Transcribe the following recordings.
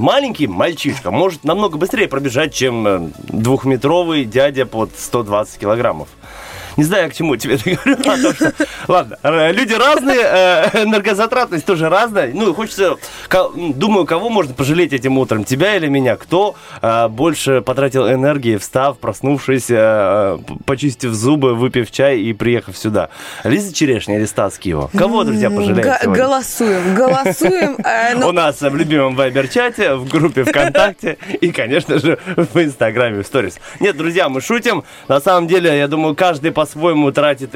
маленький мальчишка может намного быстрее пробежать, чем двухметровый дядя под 120 килограммов. Не знаю, к чему тебе это говорю. Ладно, люди разные, энергозатратность тоже разная. Ну, хочется, думаю, кого можно пожалеть этим утром, тебя или меня? Кто больше потратил энергии, встав, проснувшись, почистив зубы, выпив чай и приехав сюда? Лиза Черешня или Стас Кио? Кого, друзья, пожалеют сегодня? Голосуем. У нас в любимом Viber-чате, в группе ВКонтакте и, конечно же, в Инстаграме, в сторис. Нет, друзья, мы шутим. На самом деле, я думаю, каждый по-своему тратит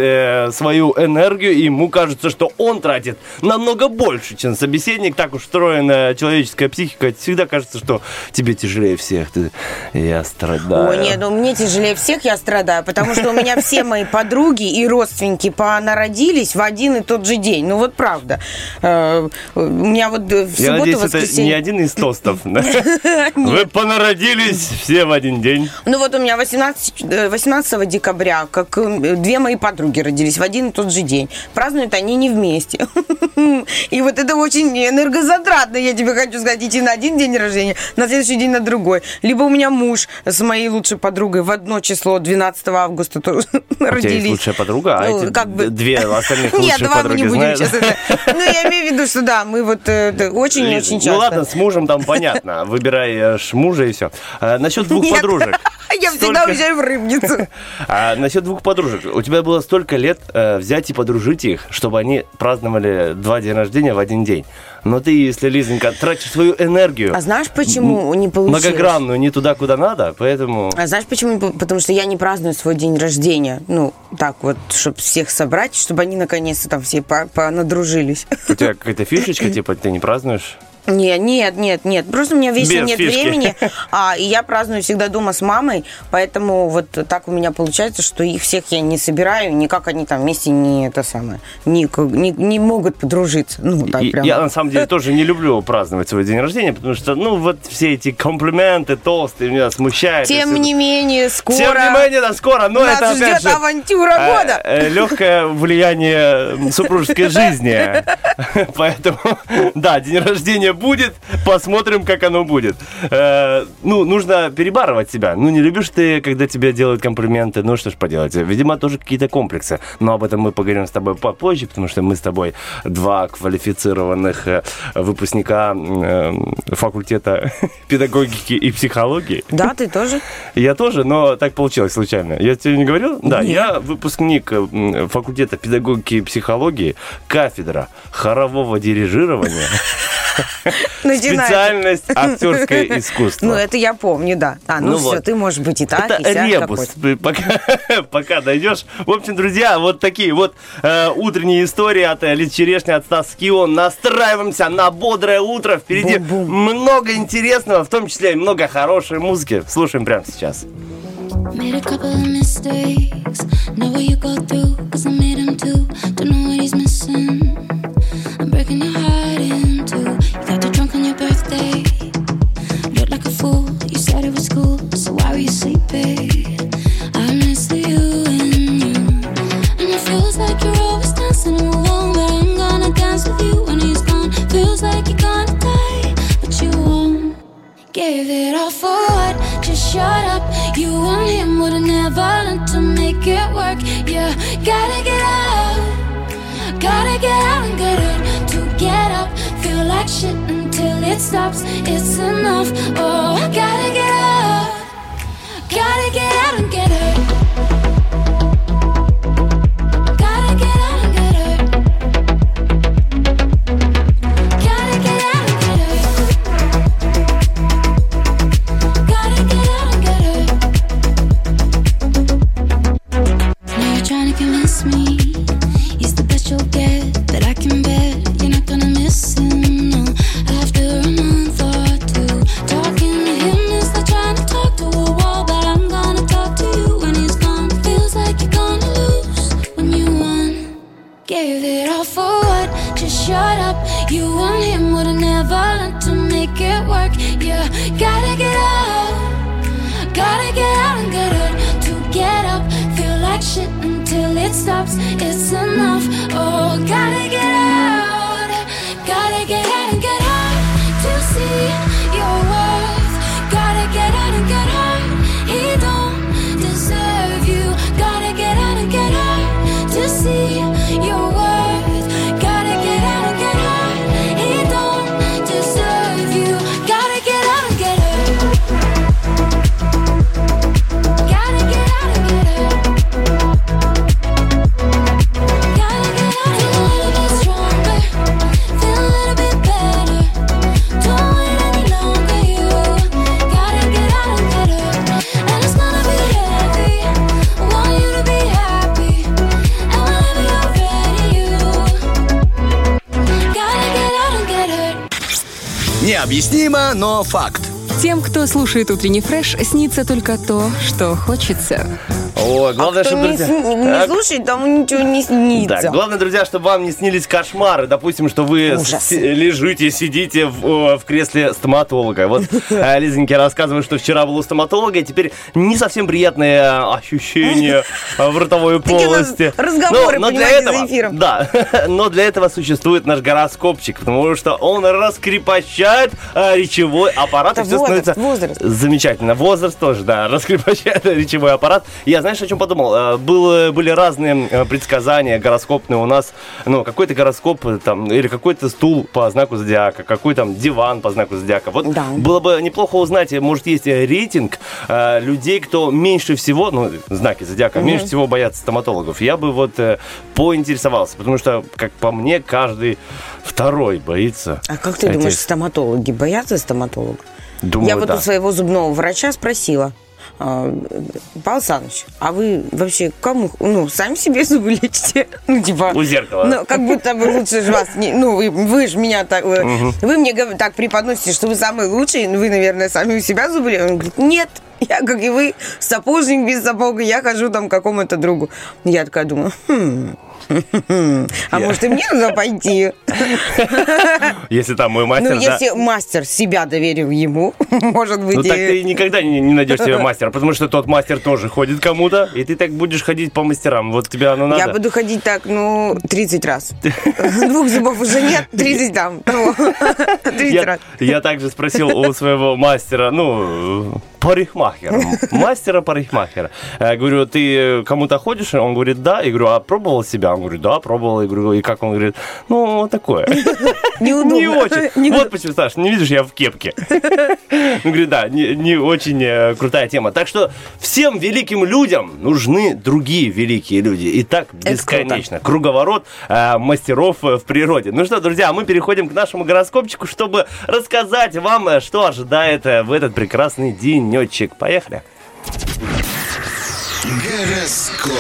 свою энергию, и ему кажется, что он тратит намного больше, чем собеседник. Так устроена человеческая психика. Всегда кажется, что тебе тяжелее всех. Я страдаю. О, нет, мне тяжелее всех, я страдаю, потому что у меня все мои подруги и родственники понародились в один и тот же день. Ну вот правда. У меня вот в субботу, я надеюсь, воскресенье... это не один из тостов. Вы понародились все в один день. Ну вот у меня 18 декабря, как две мои подруги родились в один и тот же день. Празднуют они не вместе. И вот это очень энергозатратно, я тебе хочу сказать, идти на один день рождения, на следующий день на другой. Либо у меня муж с моей лучшей подругой в одно число, 12 августа родились. У тебя есть лучшая подруга, а эти две остальных лучшие подруги. Нет, два мы не будем сейчас это. Ну, я имею в виду, что да, мы вот очень-очень часто. Ну ладно, с мужем там понятно. Выбираешь мужа и все. Насчет двух подружек. Я всегда уезжаю в Рыбницу. А насчет двух подружек. У тебя было столько лет взять и подружить их, чтобы они праздновали два дня рождения в один день. Но ты, если, Лизонька, тратишь свою энергию... А знаешь, почему не получилось? Многогранную, не туда, куда надо, поэтому... А знаешь, почему? Потому что я не праздную свой день рождения. Ну, так вот, чтобы всех собрать, чтобы они, наконец-то, там все понадружились. У тебя какая-то фишечка, типа, ты не празднуешь... Нет. Просто у меня вечно нет фишки. Времени. И я праздную всегда дома с мамой. Поэтому вот так у меня получается, что их всех я не собираю. Никак они там вместе не могут подружиться. Ну, так прям. Я на самом деле тоже не люблю праздновать свой день рождения, потому что, вот все эти комплименты, тосты меня смущают. Тем не менее, скоро. Но нас это опять ждет авантюра года. Легкое влияние супружеской жизни. Поэтому, да, день рождения будет, посмотрим, как оно будет. Нужно перебарывать себя. Не любишь ты, когда тебе делают комплименты, что ж поделать. Видимо, тоже какие-то комплексы. Но об этом мы поговорим с тобой попозже, потому что мы с тобой два квалифицированных выпускника факультета педагогики и психологии. Да, ты тоже? Я тоже, но так получилось случайно. Я тебе не говорил? Да, я выпускник факультета педагогики и психологии, кафедра хорового дирижирования. Специальность актерское искусство. Это я помню, да. Ты можешь быть и так, и сяк ребус, пока дойдешь. В общем, друзья, вот такие вот утренние истории от Лизы Черешни, от Стаса Кио. Настраиваемся на бодрое утро. Впереди много интересного, в том числе и много хорошей музыки. Слушаем прямо сейчас. Made a couple of mistakes. Know what you go through, cause I made him too. Don't know what he's missing. I'm breaking your heart in two. You got too drunk on your birthday. Looked like a fool, you said it was cool. So why were you sleeping? I miss the you and you. And it feels like you're always dancing alone. But I'm gonna dance with you when he's gone. Feels like you're gonna die, but you won't. Gave it all for what? Just shut up. You and him would've never learned to make it work. Yeah, gotta get out and get it. To get up, feel like shit until it stops. It's enough. Oh, I gotta get out and get it. Необъяснимо, но факт. Тем, кто слушает утренний фреш, снится только то, что хочется. Главное, чтобы не слушать, тому ничего не снится. Так, главное, друзья, чтобы вам не снились кошмары. Допустим, что вы сидите в кресле стоматолога. Вот Лизоньке рассказывает, что вчера был у стоматолога, и теперь не совсем приятные ощущения в ротовой полости. Разговоры, понимаете, за эфиром. Да, но для этого существует наш гороскопчик, потому что он раскрепощает речевой аппарат. И все становится замечательно. Возраст тоже, да, раскрепощает речевой аппарат. Я, знаешь, о чем подумал? Были разные предсказания гороскопные у нас. Какой-то гороскоп там, или какой-то стул по знаку зодиака, какой там диван по знаку зодиака. Вот да. Было бы неплохо узнать, может, есть рейтинг людей, кто меньше всего, знаки зодиака, меньше всего боятся стоматологов. Я бы поинтересовался, потому что, как по мне, каждый второй боится. А как ты думаешь, стоматологи боятся стоматологов? Думаю, я у своего зубного врача спросила. Павел Александрович, а вы вообще кому? Ну, сами себе зубы лечите. Ну, типа... У зеркала. Ну, как будто бы лучше же вас... Не, ну, вы же меня так... Угу. Вы мне так преподносите, что вы самый лучший, вы, наверное, сами у себя зубы лечите. Он говорит, нет, я, как и вы, сапожник без сапога, я хожу там к какому-то другу. Я такая думаю, а может, и мне надо пойти? Если там мой мастер, ну, если мастер себя доверил ему, может быть... Ну, так ты никогда не найдешь себе мастера, потому что тот мастер тоже ходит кому-то, и ты так будешь ходить по мастерам. Вот тебе оно надо. Я буду ходить так, 30 раз. Двух зубов уже нет, 30 там. 30 раз. Я также спросил у своего мастера, мастера-парикмахера. Я говорю, ты кому-то ходишь? Он говорит, да. Я говорю, а пробовал себя? Он говорит, да, пробовал. Я говорю, и как? Он говорит, такое. Неудобно. Не очень. Вот почему, Саш, не видишь, я в кепке. Он говорит, да, не очень крутая тема. Так что всем великим людям нужны другие великие люди. И так бесконечно. Круговорот мастеров в природе. Ну что, друзья, мы переходим к нашему гороскопчику, чтобы рассказать вам, что ожидает в этот прекрасный день. Поехали. Гороскоп.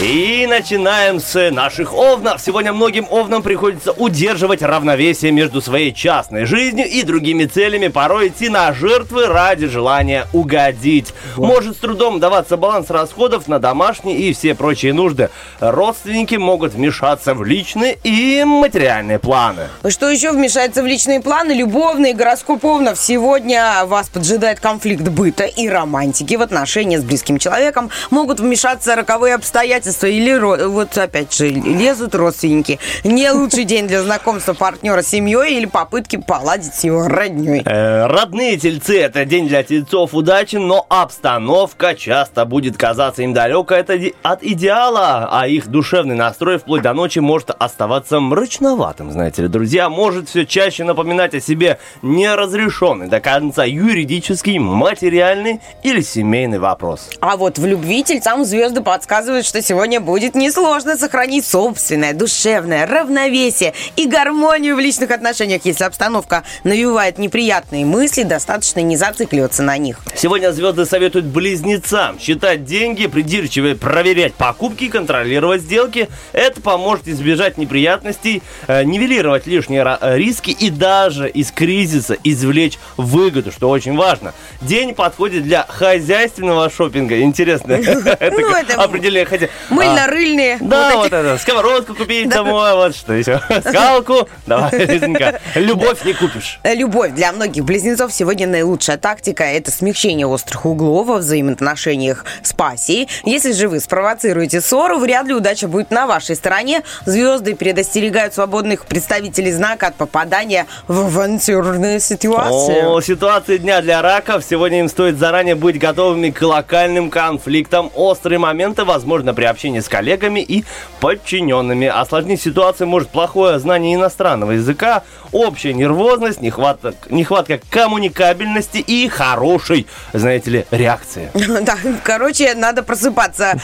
И начинаем с наших овнов. Сегодня многим овнам приходится удерживать равновесие между своей частной жизнью и другими целями, порой идти на жертвы ради желания угодить. Может с трудом даваться баланс расходов на домашние и все прочие нужды. Родственники могут вмешаться в личные и материальные планы. Что еще вмешается в личные планы? Любовный гороскоп овнов. Сегодня вас поджидает конфликт быта и романтики. В отношения с близким человеком могут вмешаться роковые обстоятельства. Или вот опять же лезут родственники. Не лучший день для знакомства партнера с семьей или попытки поладить с его родней. Родные тельцы. Это день для тельцов удачи, но обстановка часто будет казаться им далекой от идеала, а их душевный настрой вплоть до ночи может оставаться мрачноватым, знаете ли. Друзья, может все чаще напоминать о себе неразрешенный до конца юридический, материальный или семейный вопрос. А вот в любви тельцам звезды подсказывают, что сегодня будет несложно сохранить собственное душевное равновесие и гармонию в личных отношениях. Если обстановка навевает неприятные мысли, достаточно не зацикливаться на них. Сегодня звезды советуют близнецам считать деньги, придирчиво проверять покупки, контролировать сделки. Это поможет избежать неприятностей, нивелировать лишние риски и даже из кризиса извлечь выгоду, что очень важно. День подходит для хозяйственного шопинга. Интересно, это определение хозяйства. Мыльно-рыльные. Да, вот это. Сковородку купить домой, вот что еще. Скалку. Давай, Лизонька. Любовь не купишь. Любовь. Для многих близнецов сегодня наилучшая тактика – это смягчение острых углов во взаимоотношениях с пассией. Если же вы спровоцируете ссору, вряд ли удача будет на вашей стороне. Звезды предостерегают свободных представителей знака от попадания в авантюрные ситуации. Ситуации дня для раков. Сегодня им стоит заранее быть готовыми к локальным конфликтам. Острые моменты возможно при общении с коллегами и подчиненными. Осложнить ситуацию может плохое знание иностранного языка, общая нервозность, нехватка коммуникабельности и хорошей, знаете ли, реакции. Да, короче, надо просыпаться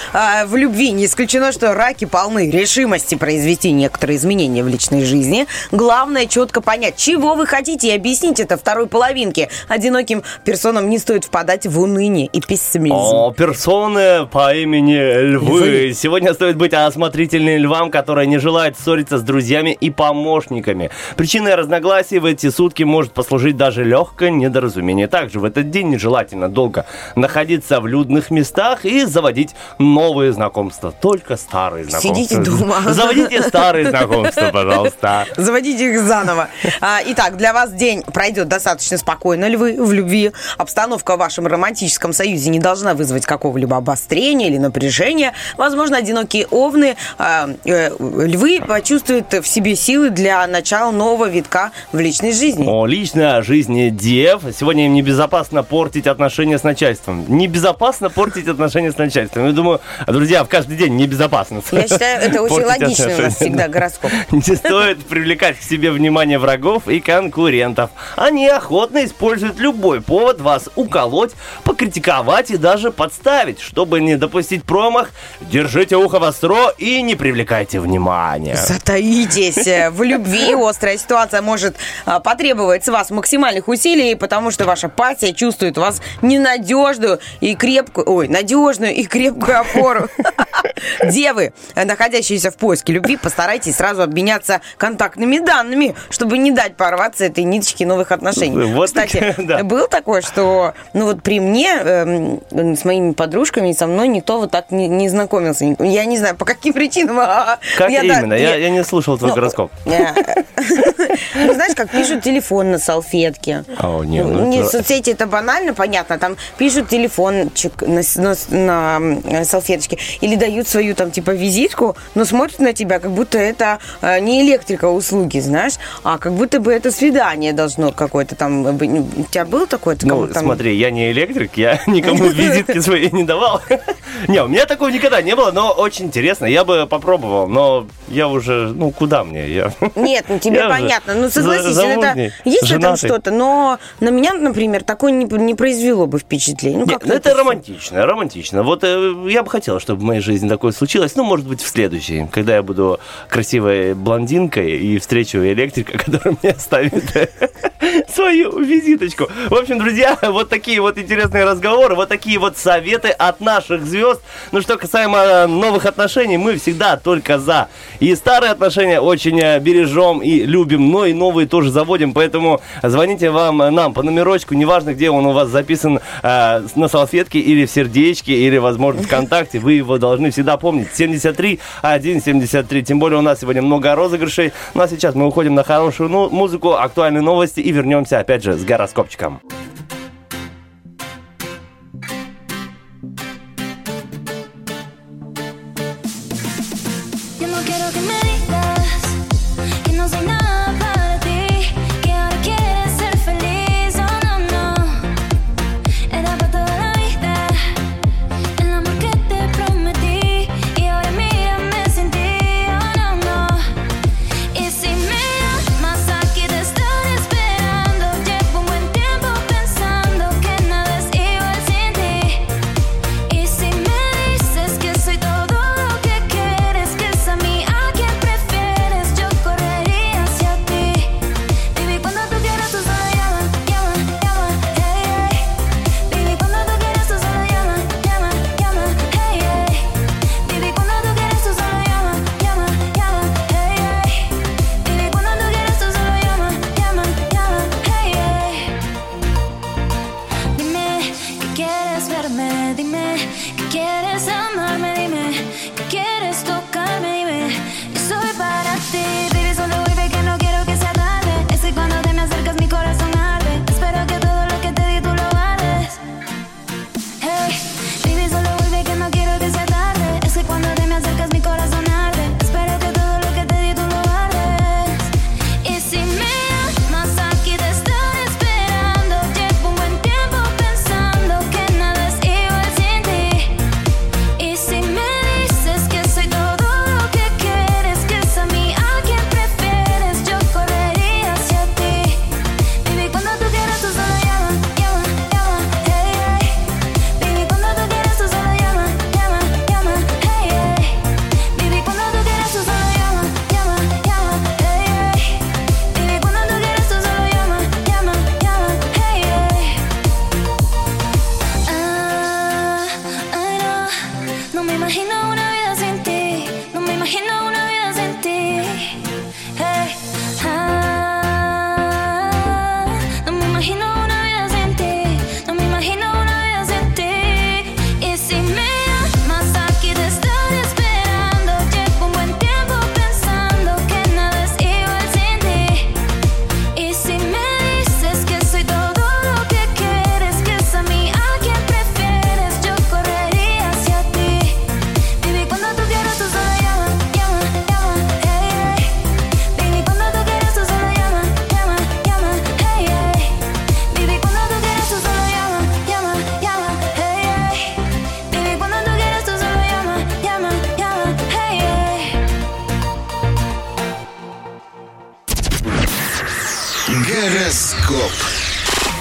в любви. Не исключено, что раки полны решимости произвести некоторые изменения в личной жизни. Главное четко понять, чего вы хотите, и объяснить это второй половинке. Одиноким персонам не стоит впадать в уныние и пессимизм. Персоны по имени Львы. Сегодня стоит быть осмотрительным львам, которые не желают ссориться с друзьями и помощниками. Причиной разногласий в эти сутки может послужить даже легкое недоразумение. Также в этот день нежелательно долго находиться в людных местах и заводить новые знакомства. Только старые знакомства. Сидите дома. Заводите старые знакомства, пожалуйста. Заводите их заново. Итак, для вас день пройдет достаточно спокойно, львы, в любви. Обстановка в вашем романтическом союзе не должна вызвать какого-либо обострения или напряжения. Возможно, одинокие овны, львы почувствуют в себе силы для начала нового витка в личной жизни. Личная жизнь дев. Сегодня им небезопасно портить отношения с начальством. Небезопасно портить отношения с начальством. Я думаю, друзья, в каждый день небезопасно. Я считаю, это очень логично у нас всегда гороскоп. Не стоит привлекать к себе внимание врагов и конкурентов. Они охотно используют любой повод вас уколоть, покритиковать и даже подставить. Чтобы не допустить промах, Держите ухо востро и не привлекайте внимания. Затаитесь. В любви острая ситуация может потребовать с вас максимальных усилий, потому что ваша пассия чувствует вас ненадежную и крепкую, надежную и крепкую опору. Девы, находящиеся в поиске любви, постарайтесь сразу обменяться контактными данными, чтобы не дать порваться этой ниточке новых отношений. Вот. Кстати, да. Было такое, что при мне с моими подружками и со мной никто вот так не знакомился. Я не знаю, по каким причинам. Как именно? Я не слушал твой гороскоп. Знаешь, как пишут телефон на салфетке. Соцсети это банально, понятно. Там пишут телефончик на салфеточке. Или дают свою визитку, но смотрят на тебя, как будто это не электрика услуги, знаешь, а как будто бы это свидание должно какое-то там. У тебя было такое? Смотри, я не электрик, я никому визитки свои не давал. Не, у меня такого никогда не было, но очень интересно. Я бы попробовал, но я уже, куда мне? Нет, тебе понятно. Согласись, это есть в этом что-то, но на меня, например, такое не произвело бы впечатление. Это романтично. Вот я бы хотел, чтобы в моей жизни такое случилось. Может быть, в следующей, когда я буду красивой блондинкой и встречу электрика, который мне оставит свою визиточку. В общем, друзья, вот такие вот интересные разговоры, вот такие вот советы от наших звезд. Что касаемо новых отношений, мы всегда только за. И старые отношения очень бережем и любим, но и новые тоже заводим. Поэтому звоните нам по номерочку, неважно, где он у вас записан, на салфетке или в сердечке, или, возможно, ВКонтакте. Вы его должны всегда помнить. 73-173. Тем более у нас сегодня много розыгрышей. Ну а сейчас мы уходим на хорошую музыку, актуальные новости и вернемся опять же с гороскопчиком.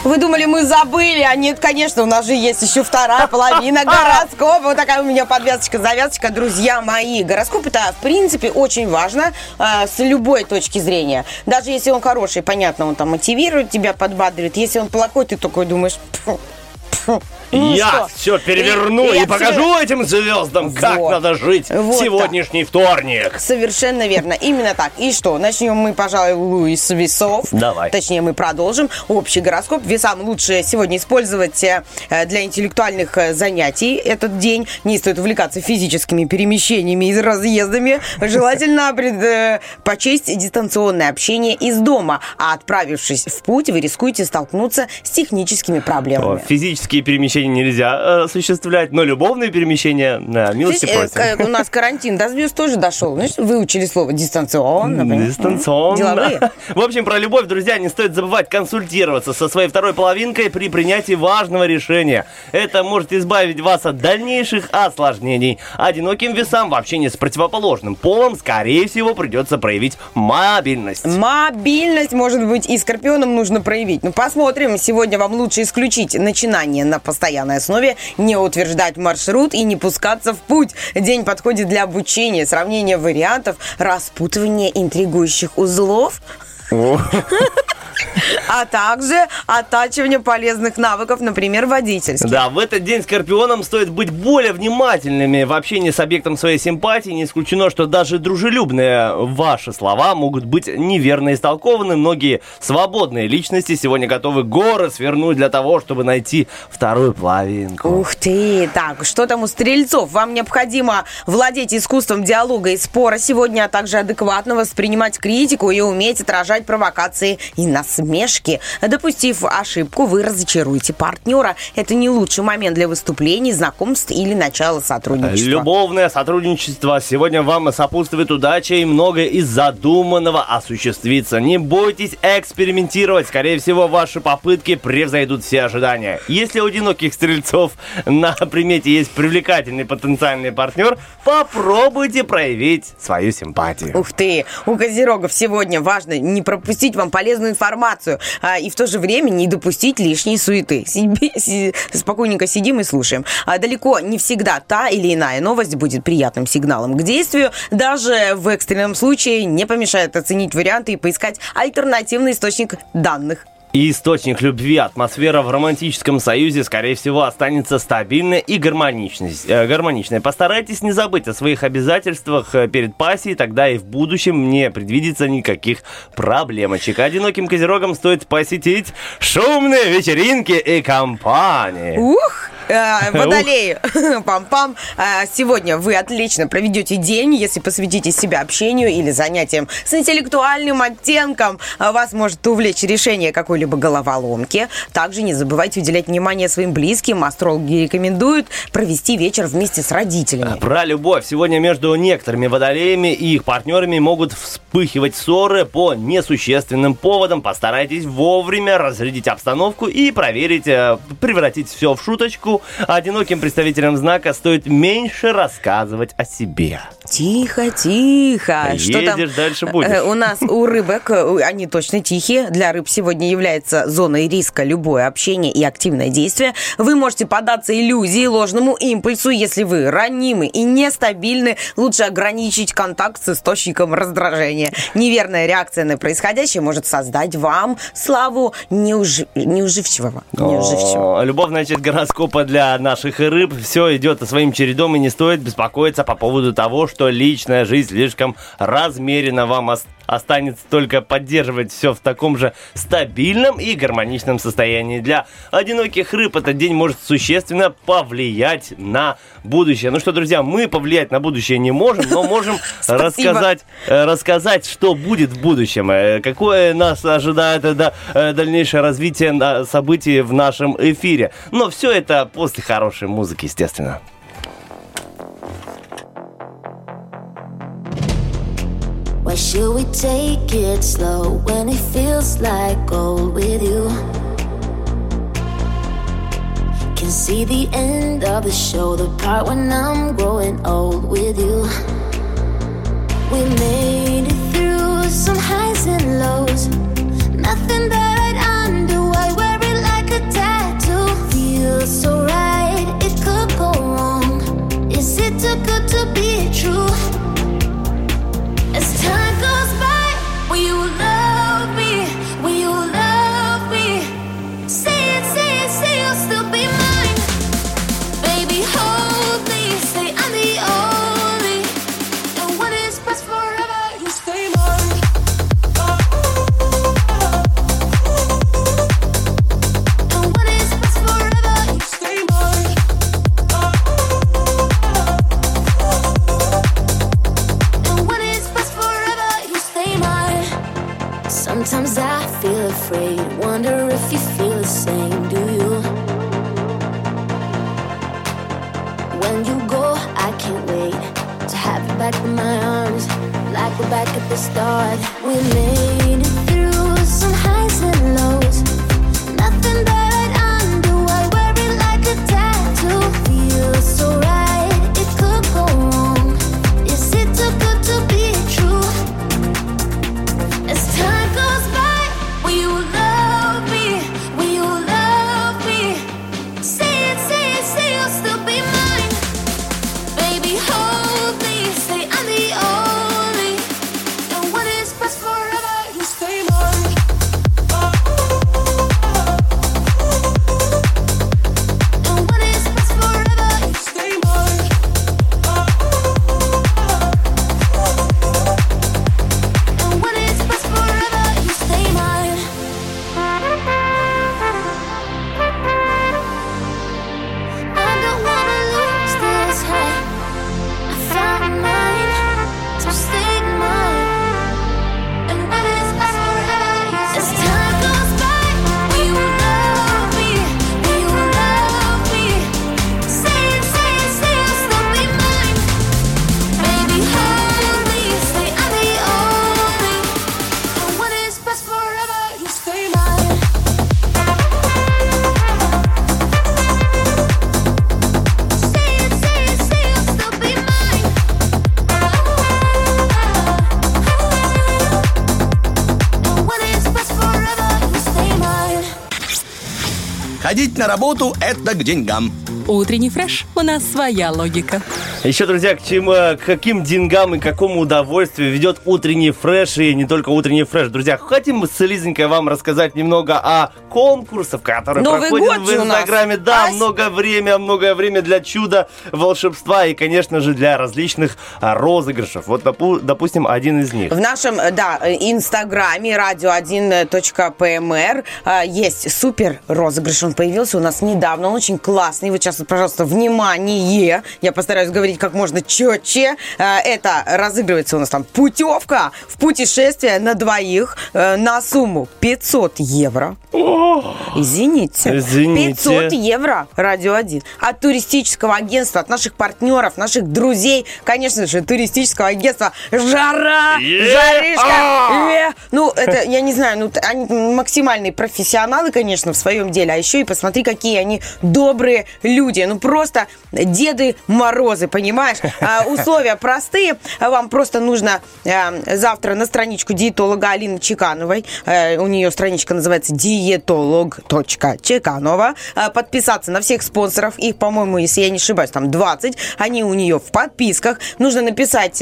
Вы думали, мы забыли, а нет, конечно, у нас же есть еще вторая половина гороскопа. Вот такая у меня подвязочка, завязочка, друзья мои. Гороскоп — это, в принципе, очень важно с любой точки зрения. Даже если он хороший, понятно, он там мотивирует тебя, подбадривает. Если он плохой, ты такой думаешь... Ну, я что? Все переверну и покажу этим звездам, как надо жить вот сегодняшний вторник. Совершенно верно, именно так. И что, начнем мы, пожалуй, с весов. Давай. Точнее, мы продолжим общий гороскоп. Весам лучше сегодня использовать для интеллектуальных занятий этот день. Не стоит увлекаться физическими перемещениями и разъездами. Желательно почесть дистанционное общение из дома. А отправившись в путь, вы рискуете столкнуться с техническими проблемами. Физические перемещения нельзя осуществлять, но любовные перемещения, милости просим. У нас карантин до звезд тоже дошел. Значит, выучили слово дистанционно. Дистанционно. Деловые. В общем, про любовь, друзья, не стоит забывать консультироваться со своей второй половинкой при принятии важного решения. Это может избавить вас от дальнейших осложнений. Одиноким весам в общении с противоположным полом, скорее всего, придется проявить мобильность. Мобильность, может быть, и скорпионам нужно проявить. Ну, посмотрим. Сегодня вам лучше исключить начинание на постоянной основе, не утверждать маршрут и не пускаться в путь. День подходит для обучения, сравнения вариантов, распутывания интригующих узлов, а также оттачивание полезных навыков, например, водительских. Да, в этот день скорпионам стоит быть более внимательными в общении с объектом своей симпатии. Не исключено, что даже дружелюбные ваши слова могут быть неверно истолкованы. Многие свободные личности сегодня готовы горы свернуть для того, чтобы найти вторую половинку. Ух ты! Так, что там у стрельцов? Вам необходимо владеть искусством диалога и спора сегодня, а также адекватно воспринимать критику и уметь отражать провокации и насмешки. Допустив ошибку, вы разочаруете партнера. Это не лучший момент для выступлений, знакомств или начала сотрудничества. Любовное сотрудничество. Сегодня вам сопутствует удача, и многое из задуманного осуществится. Не бойтесь экспериментировать. Скорее всего, ваши попытки превзойдут все ожидания. Если у одиноких стрельцов на примете есть привлекательный потенциальный партнер, попробуйте проявить свою симпатию. Ух ты! У козерогов сегодня важно не пропустить вам полезную информацию, и в то же время не допустить лишней суеты. Спокойненько сидим и слушаем. Далеко не всегда та или иная новость будет приятным сигналом к действию. Даже в экстренном случае не помешает оценить варианты и поискать альтернативный источник данных. И источник любви, атмосфера в романтическом союзе, скорее всего, останется стабильной и гармоничной. Постарайтесь не забыть о своих обязательствах перед пассией, тогда и в будущем не предвидится никаких проблемочек. Одиноким козерогам стоит посетить шумные вечеринки и компании. Ух! Водолеи, пам-пам. Сегодня вы отлично проведете день, если посвятите себя общению или занятиям с интеллектуальным оттенком. Вас может увлечь решение какой-либо головоломки. Также не забывайте уделять внимание своим близким. Астрологи рекомендуют провести вечер вместе с родителями. Про любовь. Сегодня между некоторыми водолеями и их партнерами могут вспыхивать ссоры по несущественным поводам. Постарайтесь вовремя разрядить обстановку и проверить, превратить все в шуточку. Одиноким представителям знака стоит меньше рассказывать о себе. Тихо, тихо. Что едешь, там? Дальше будешь. У нас у рыбок, они точно тихие. Для рыб сегодня является зоной риска любое общение и активное действие. Вы можете поддаться иллюзии, ложному импульсу. Если вы ранимы и нестабильны, лучше ограничить контакт с источником раздражения. Неверная реакция на происходящее может создать вам славу неуживчивого. Любовь, значит, гороскопа для наших рыб. Все идет своим чередом, и не стоит беспокоиться по поводу того, что личная жизнь слишком размеренно. Вам останется только поддерживать все в таком же стабильном и гармоничном состоянии. Для одиноких рыб этот день может существенно повлиять на будущее. Ну что, друзья, мы повлиять на будущее не можем, но можем рассказать, что будет в будущем, какое нас ожидает дальнейшее развитие событий в нашем эфире. Но все это после хорошей музыки, естественно. Why should we take it slow when it feels like gold with you? Can see the end of the show, the part when I'm growing old with you. We made it through some highs and lows, nothing that I'd undo. I wear it like Ходить на работу – это к деньгам. Утренний фреш. У нас своя логика. Еще, друзья, к каким деньгам и какому удовольствию ведет утренний фреш, и не только утренний фреш. Друзья, хотим с Лизонькой вам рассказать немного о конкурсах, которые Новый проходят в Инстаграме. Да, многое время для чуда, волшебства и, конечно же, для различных розыгрышев. Вот, допустим, один из них. В нашем, Инстаграме radio1.pmr есть супер розыгрыш. Он появился у нас недавно, он очень классный. Вы сейчас, пожалуйста, внимание, я постараюсь говорить как можно четче. Это разыгрывается у нас там путевка в путешествие на двоих на сумму 500 евро. Извините. 500 евро Радио 1. От туристического агентства, от наших партнеров, наших друзей, конечно же, туристического агентства Жара, Жаришка. Ну, это, я не знаю, они максимальные профессионалы, конечно, в своем деле. А еще и посмотри, какие они добрые люди. Ну, просто Деды Морозы, понимаешь? Условия простые. Вам просто нужно завтра на страничку диетолога Алины Чекановой. У нее страничка называется dietolog.чеканова. Подписаться на всех спонсоров. Их, по-моему, если я не ошибаюсь, там 20. Они у нее в подписках. Нужно написать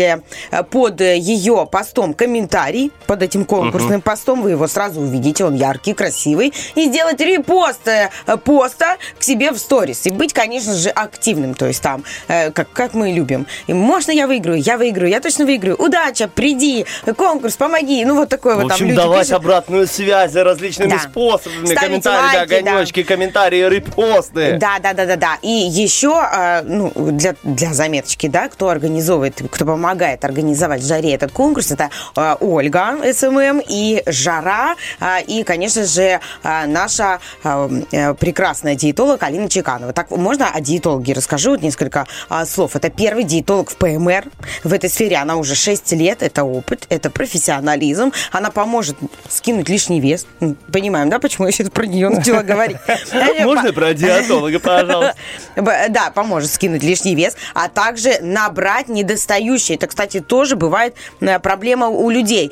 под ее постом комментарий. Под этим конкурсным постом вы его сразу увидите. Он яркий, красивый. И сделать репост поста к себе в сторис. И быть, конечно же, активным. То есть там, как мы любим. И можно я выиграю, я точно выиграю. Удача, приди, конкурс, помоги. Ну, вот такое вот там люди пишут. В общем, давать обратную связь различными способами. Ставить комментарии, лайки, огонечки, комментарии, репосты. Да. И еще, для заметочки, кто организовывает, кто помогает организовать Жаре этот конкурс, это Ольга, СММ, и Жара, и, конечно же, наша прекрасная диетолог Алина Чеканова. Так, можно о диетологе расскажу вот несколько слов. Это первый диетолог в ПМР. В этой сфере она уже 6 лет. Это опыт, это профессионализм. Она поможет скинуть лишний вес. Понимаем, почему я сейчас про нее начала говорить? Можно про диетолога, пожалуйста? Да, поможет скинуть лишний вес, а также набрать недостающие. Это, кстати, тоже бывает проблема у людей.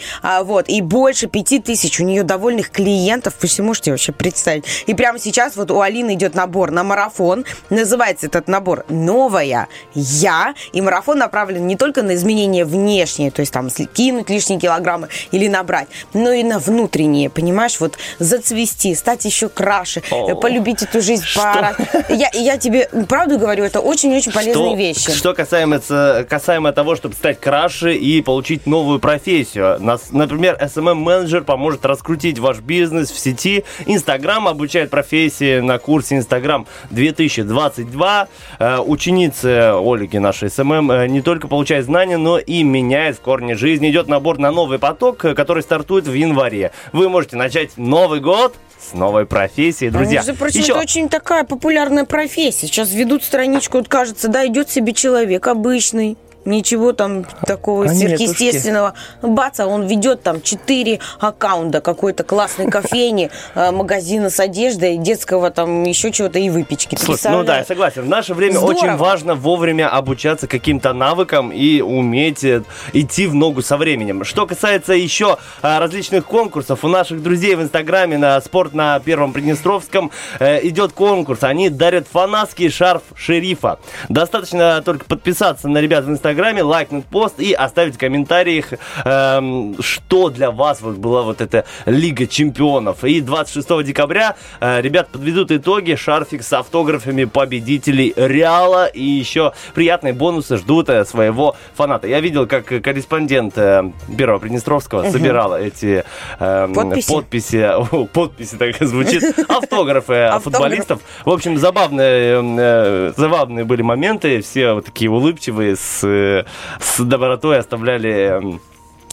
И больше 5000 у нее довольных клиентов. Вы себе можете вообще представить? И прямо сейчас вот у Алины идет набор на марафон. Называется этот набор набор «Новая я», и марафон направлен не только на изменения внешние, то есть там кинуть лишние килограммы или набрать, но и на внутренние, понимаешь, вот зацвести, стать еще краше, полюбить эту жизнь. Я тебе правду говорю, это очень-очень полезные вещи. Что касаемо того, чтобы стать краше и получить новую профессию. Например, SMM-менеджер поможет раскрутить ваш бизнес в сети. Instagram обучает профессии на курсе Instagram 2022. Ученицы Ольги, нашей SMM, не только получает знания, но и меняет в корне жизнь. Идет набор на новый поток, который стартует в январе. Вы можете начать Новый год с новой профессией, друзья. Между прочим, это очень такая популярная профессия. Сейчас ведут страничку, вот кажется, да, идет себе человек обычный. Ничего там такого сверхъестественного. Бац, а он ведет там 4 аккаунта какой-то классной кофейни, магазина с одеждой, детского там еще чего-то и выпечки. Слушай, ну да, я согласен. В наше время очень важно вовремя обучаться каким-то навыкам и уметь идти в ногу со временем. Что касается еще различных конкурсов, у наших друзей в Инстаграме на «Спорт на Первом Приднестровском» идет конкурс. Они дарят фанатский шарф Шерифа. Достаточно только подписаться на ребят в Инстаграме, лайкнуть пост и оставить в комментариях, что для вас вот была вот эта Лига Чемпионов. И 26 декабря ребят подведут итоги, шарфик с автографами победителей Реала и еще приятные бонусы ждут своего фаната. Я видел, как корреспондент Первого Приднестровского собирал эти подписи, так звучит, автографы футболистов. В общем, забавные были моменты, все вот такие улыбчивые, с добротой оставляли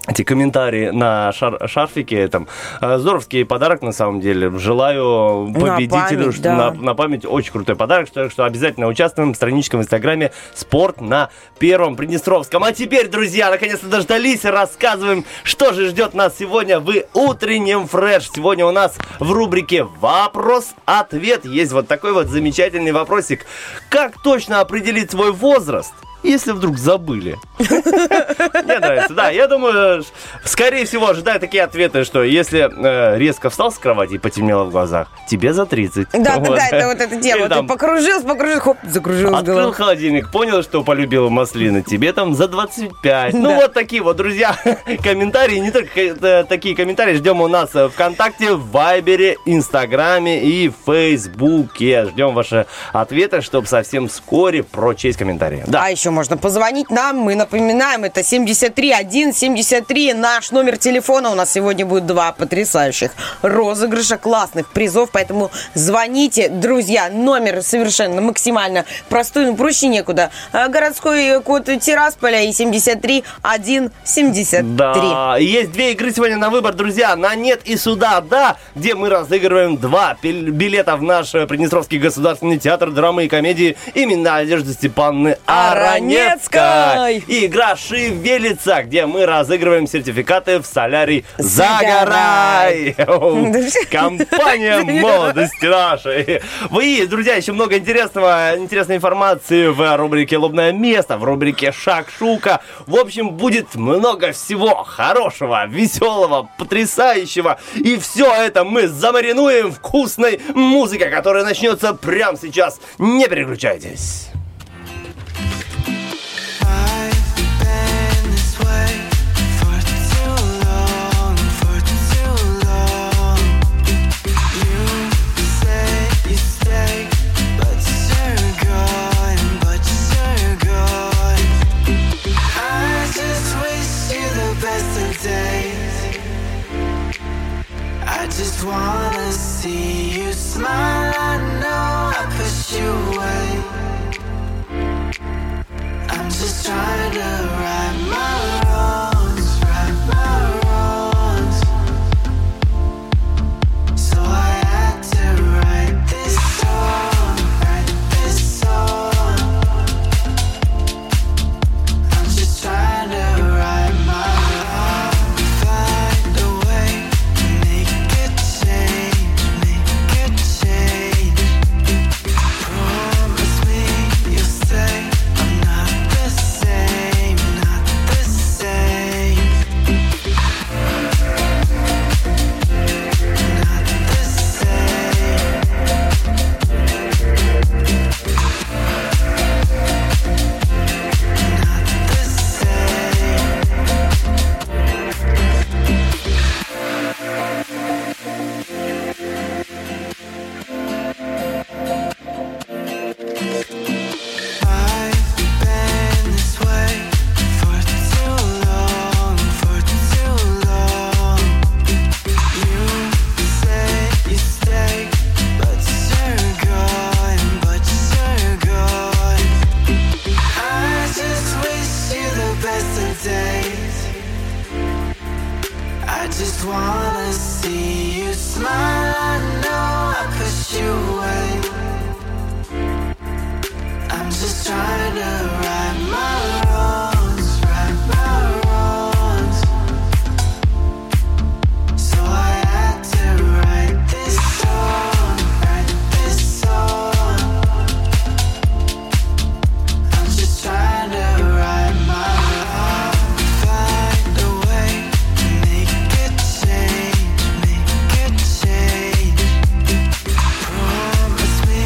эти комментарии на шарфике. Там здоровский подарок, на самом деле. Желаю победителю на память очень крутой подарок. Так что обязательно участвуем в страничке в Инстаграме «Спорт на Первом Приднестровском». А теперь, друзья, наконец-то дождались. Рассказываем, что же ждет нас сегодня в «Утреннем фреш». Сегодня у нас в рубрике «Вопрос-ответ» есть вот такой вот замечательный вопросик. Как точно определить свой возраст, если вдруг забыли? Мне нравится. Да, я думаю, скорее всего, ожидаю такие ответы, что если резко встал с кровати и потемнело в глазах, тебе за 30. Да, это вот эта тема. Ты покружился, хоп, закружилась голова. Открыл холодильник, понял, что полюбил маслины, тебе там за 25. Ну, вот такие вот, друзья, комментарии. Не только такие комментарии ждем у нас в ВКонтакте, в Вайбере, Инстаграме и в Фейсбуке. Ждем ваши ответы, чтобы совсем вскоре прочесть комментарии. Да, еще можно позвонить нам. Мы напоминаем, это 73173, наш номер телефона. У нас сегодня будет 2 потрясающих розыгрыша классных призов, поэтому звоните, друзья. Номер совершенно максимально простой, ну проще некуда. Городской код Тирасполя и 73173. Да, есть 2 игры сегодня на выбор, друзья. «На нет и суда да», где мы разыгрываем 2 билета в наш Приднестровский государственный театр драмы и комедии имени Надежды Степаны Аран. И игра «ШЕВЕЛИЦА», где мы разыгрываем сертификаты в солярий «Загорай». Компания молодости нашей. Вы, друзья, еще много интересного, интересной информации в рубрике «ЛОБНОЕ МЕСТО», в рубрике «ШАКШУКА». В общем, будет много всего хорошего, веселого, потрясающего. И все это мы замаринуем вкусной музыкой, которая начнется прямо сейчас. Не переключайтесь. Just wanna see you smile. I know I pushed you away. I'm just trying to right my wrongs, right my wrongs. So I had to write this song. I'm just trying to right my wrongs. Find a way. Change, make it change. just wanna see you smile. I know I pushed you away. I'm just trying to right my wrongs, right my wrongs. So I had to write this song I'm just trying to right my wrongs. Find a way, make a change. Promise me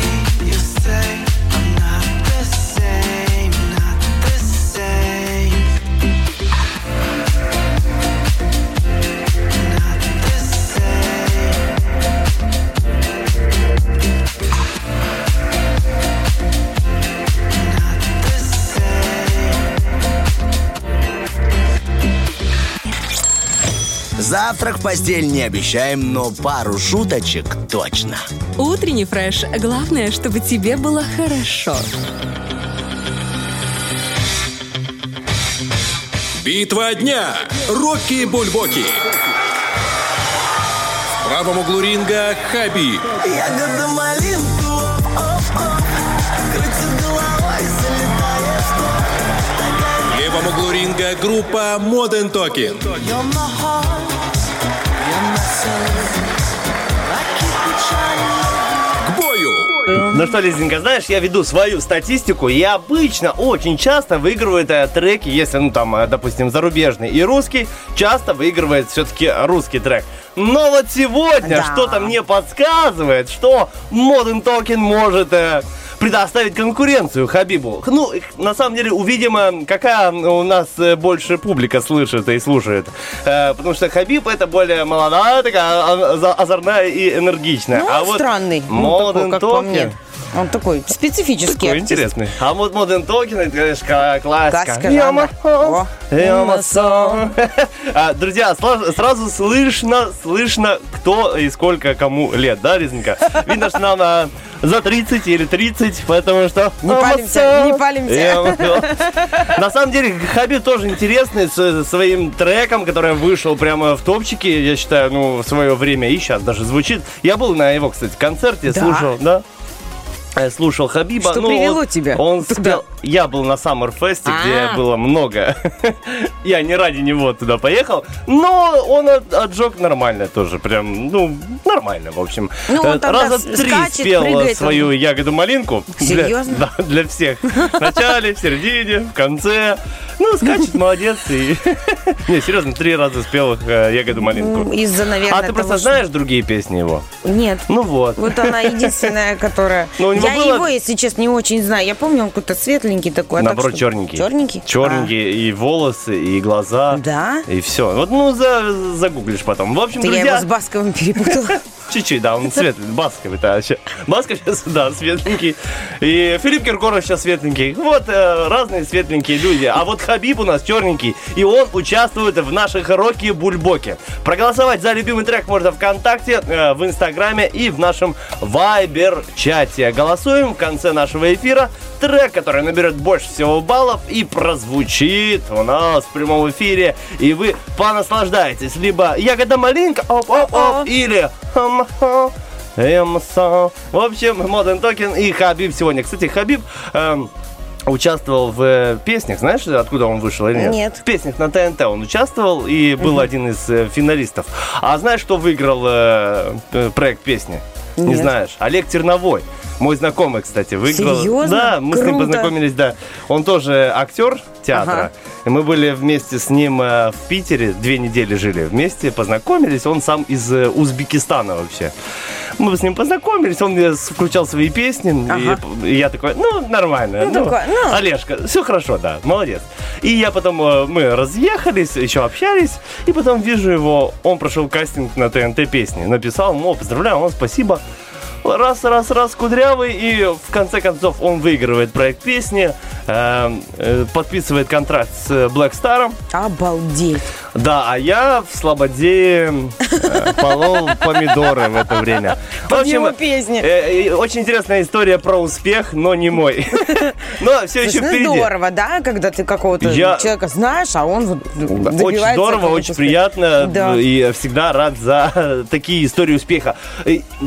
you'll stay. I'm not the same, not the same. Not the same. Not the same. Завтрак в постель не обещаем, но пару шуточек точно. Утренний фреш. Главное, чтобы тебе было хорошо. Битва дня. РОККИ-БУЛЬБОКИ. В правом углу ринга Хаби. Ягода малинку, оп-оп. Крутит головой, залетает в топ. В левом углу ринга группа Modern Talking. You're my heart, you're my soul. I keep you trying. К бою! Ну что, Лизенька, знаешь, я веду свою статистику, и обычно очень часто выигрывают треки, если, допустим, зарубежный и русский, часто выигрывает все-таки русский трек. Но вот сегодня Да. что-то мне подсказывает, что Modern Talking может предоставить конкуренцию Хабибу. Ну, на самом деле, увидим, какая у нас больше публика слышит и слушает. Потому что Хабиб — это более молодая, такая озорная и энергичная. Ну, а вот странный. Modern Talking. Он такой специфический. Такой интересный. А вот Modern Talking, это, конечно, классика. Друзья, сразу слышно, кто и сколько кому лет, да, Резенька? Видно, что нам за 30 или 30, потому что... Не палимся. На самом деле, Хабиб тоже интересный своим треком, который вышел прямо в топчике, я считаю, в свое время, и сейчас даже звучит. Я был на его, кстати, концерте, слушал, да? Слушал Хабиба. Что привело тебя? Он спел. Я был на Саммерфесте, где было много. Я не ради него туда поехал, но он отжег нормально тоже. Прям, нормально, в общем. Раза 3 спел свою ягоду-малинку. Серьезно? Для всех. В начале, в середине, в конце. Скачет, молодец. Не, серьезно, 3 раза спел ягоду-малинку. Из-за, наверное, а ты просто знаешь другие песни его? Нет. Ну вот. Вот она единственная, которая... Я его, если честно, не очень знаю. Я помню, он какой-то светленький такой. Наоборот, черненький. Черненький? Черненький, и волосы, и глаза. Да? И все. Вот, загуглишь потом. В общем, друзья... Я его с Басковым перепутала. Чуть-чуть, да, он светленький. Басковый-то вообще. Басков сейчас, да, светленький. И Филипп Киркоров сейчас светленький. Вот разные светленькие люди. А вот Хабиб у нас черненький. И он участвует в наших рокки-бульбоке. Проголосовать за любимый трек можно ВКонтакте, в Инстаграме и в нашем Viber-чате. Голосуем в конце нашего эфира. Трек, который наберет больше всего баллов и прозвучит у нас в прямом эфире. И вы понаслаждаетесь. Либо ягода-малинка, оп-оп-оп, или хам-хам, эм-сам. В общем, Modern Talking и Хабиб сегодня. Кстати, Хабиб... участвовал в песнях, знаешь, откуда он вышел или нет? Нет. В песнях на ТНТ он участвовал и был один из финалистов. А знаешь, кто выиграл проект песни? Нет. Не знаешь. Олег Терновой. Мой знакомый, кстати, выиграл. Серьезно? Да, мы Круто. С ним познакомились, да. Он тоже актер театра. Ага. И мы были вместе с ним в Питере, 2 недели жили вместе, познакомились. Он сам из Узбекистана вообще. Мы с ним познакомились, он включал свои песни, ага. И я такой, нормально. Олежка, все хорошо, да, молодец. И я потом, мы разъехались, еще общались, и потом вижу его, он прошел кастинг на ТНТ песни, написал, поздравляю, спасибо. Раз, кудрявый, и в конце концов он выигрывает проект песни. подписывает контракт с Black Star. Обалдеть. Да, а я в Слободе полол помидоры в это время. Под его песни. Очень интересная история про успех, но не мой. Но все еще впереди. Здорово, да, когда ты какого-то человека знаешь, а он добивается. Очень здорово, очень приятно. И всегда рад за такие истории успеха.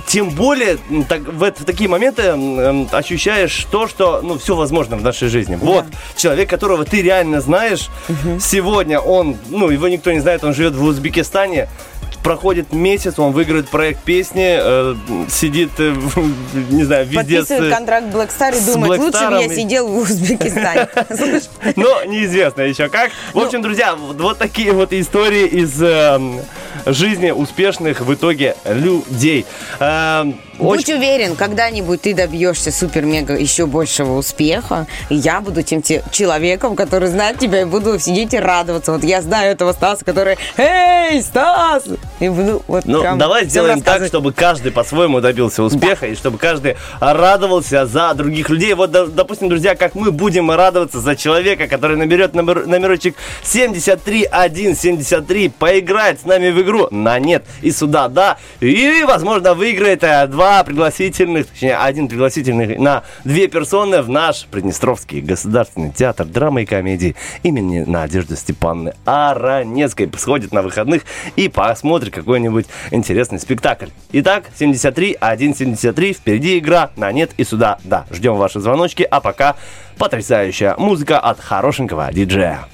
Тем более, в такие моменты ощущаешь то, что все возможно в нашей жизни. Вот, человек, которого ты реально знаешь, сегодня он, его никто не знает, он живет в Узбекистане, проходит месяц, он выигрывает проект песни, сидит, не знаю, везде. Подписывает контракт Black Star и думает, лучше бы я сидел в Узбекистане. Но неизвестно еще как. В общем, друзья, вот такие вот истории из жизни успешных в итоге людей. Будь уверен, когда-нибудь ты добьешься супер-мега еще большего успеха. И я буду тем человеком, который знает тебя, и буду сидеть и радоваться. Вот я знаю этого Стаса, который: «Эй, Стас!» И буду вот прям давай сделаем так, чтобы каждый по-своему добился успеха, да. И чтобы каждый радовался за других людей. Вот, допустим, друзья, как мы будем радоваться за человека, который наберет номерочек 73173, поиграет с нами в игру «На нет и сюда да», и, возможно, выиграет один пригласительный на две персоны в наш Приднестровский государственный театр драмы и комедии имени Надежды Степаны Аранецкой. Сходит на выходных и посмотрит какой-нибудь интересный спектакль. Итак, 73173, впереди игра «На нет и сюда да». Ждем ваши звоночки, а пока потрясающая музыка от хорошенького диджея.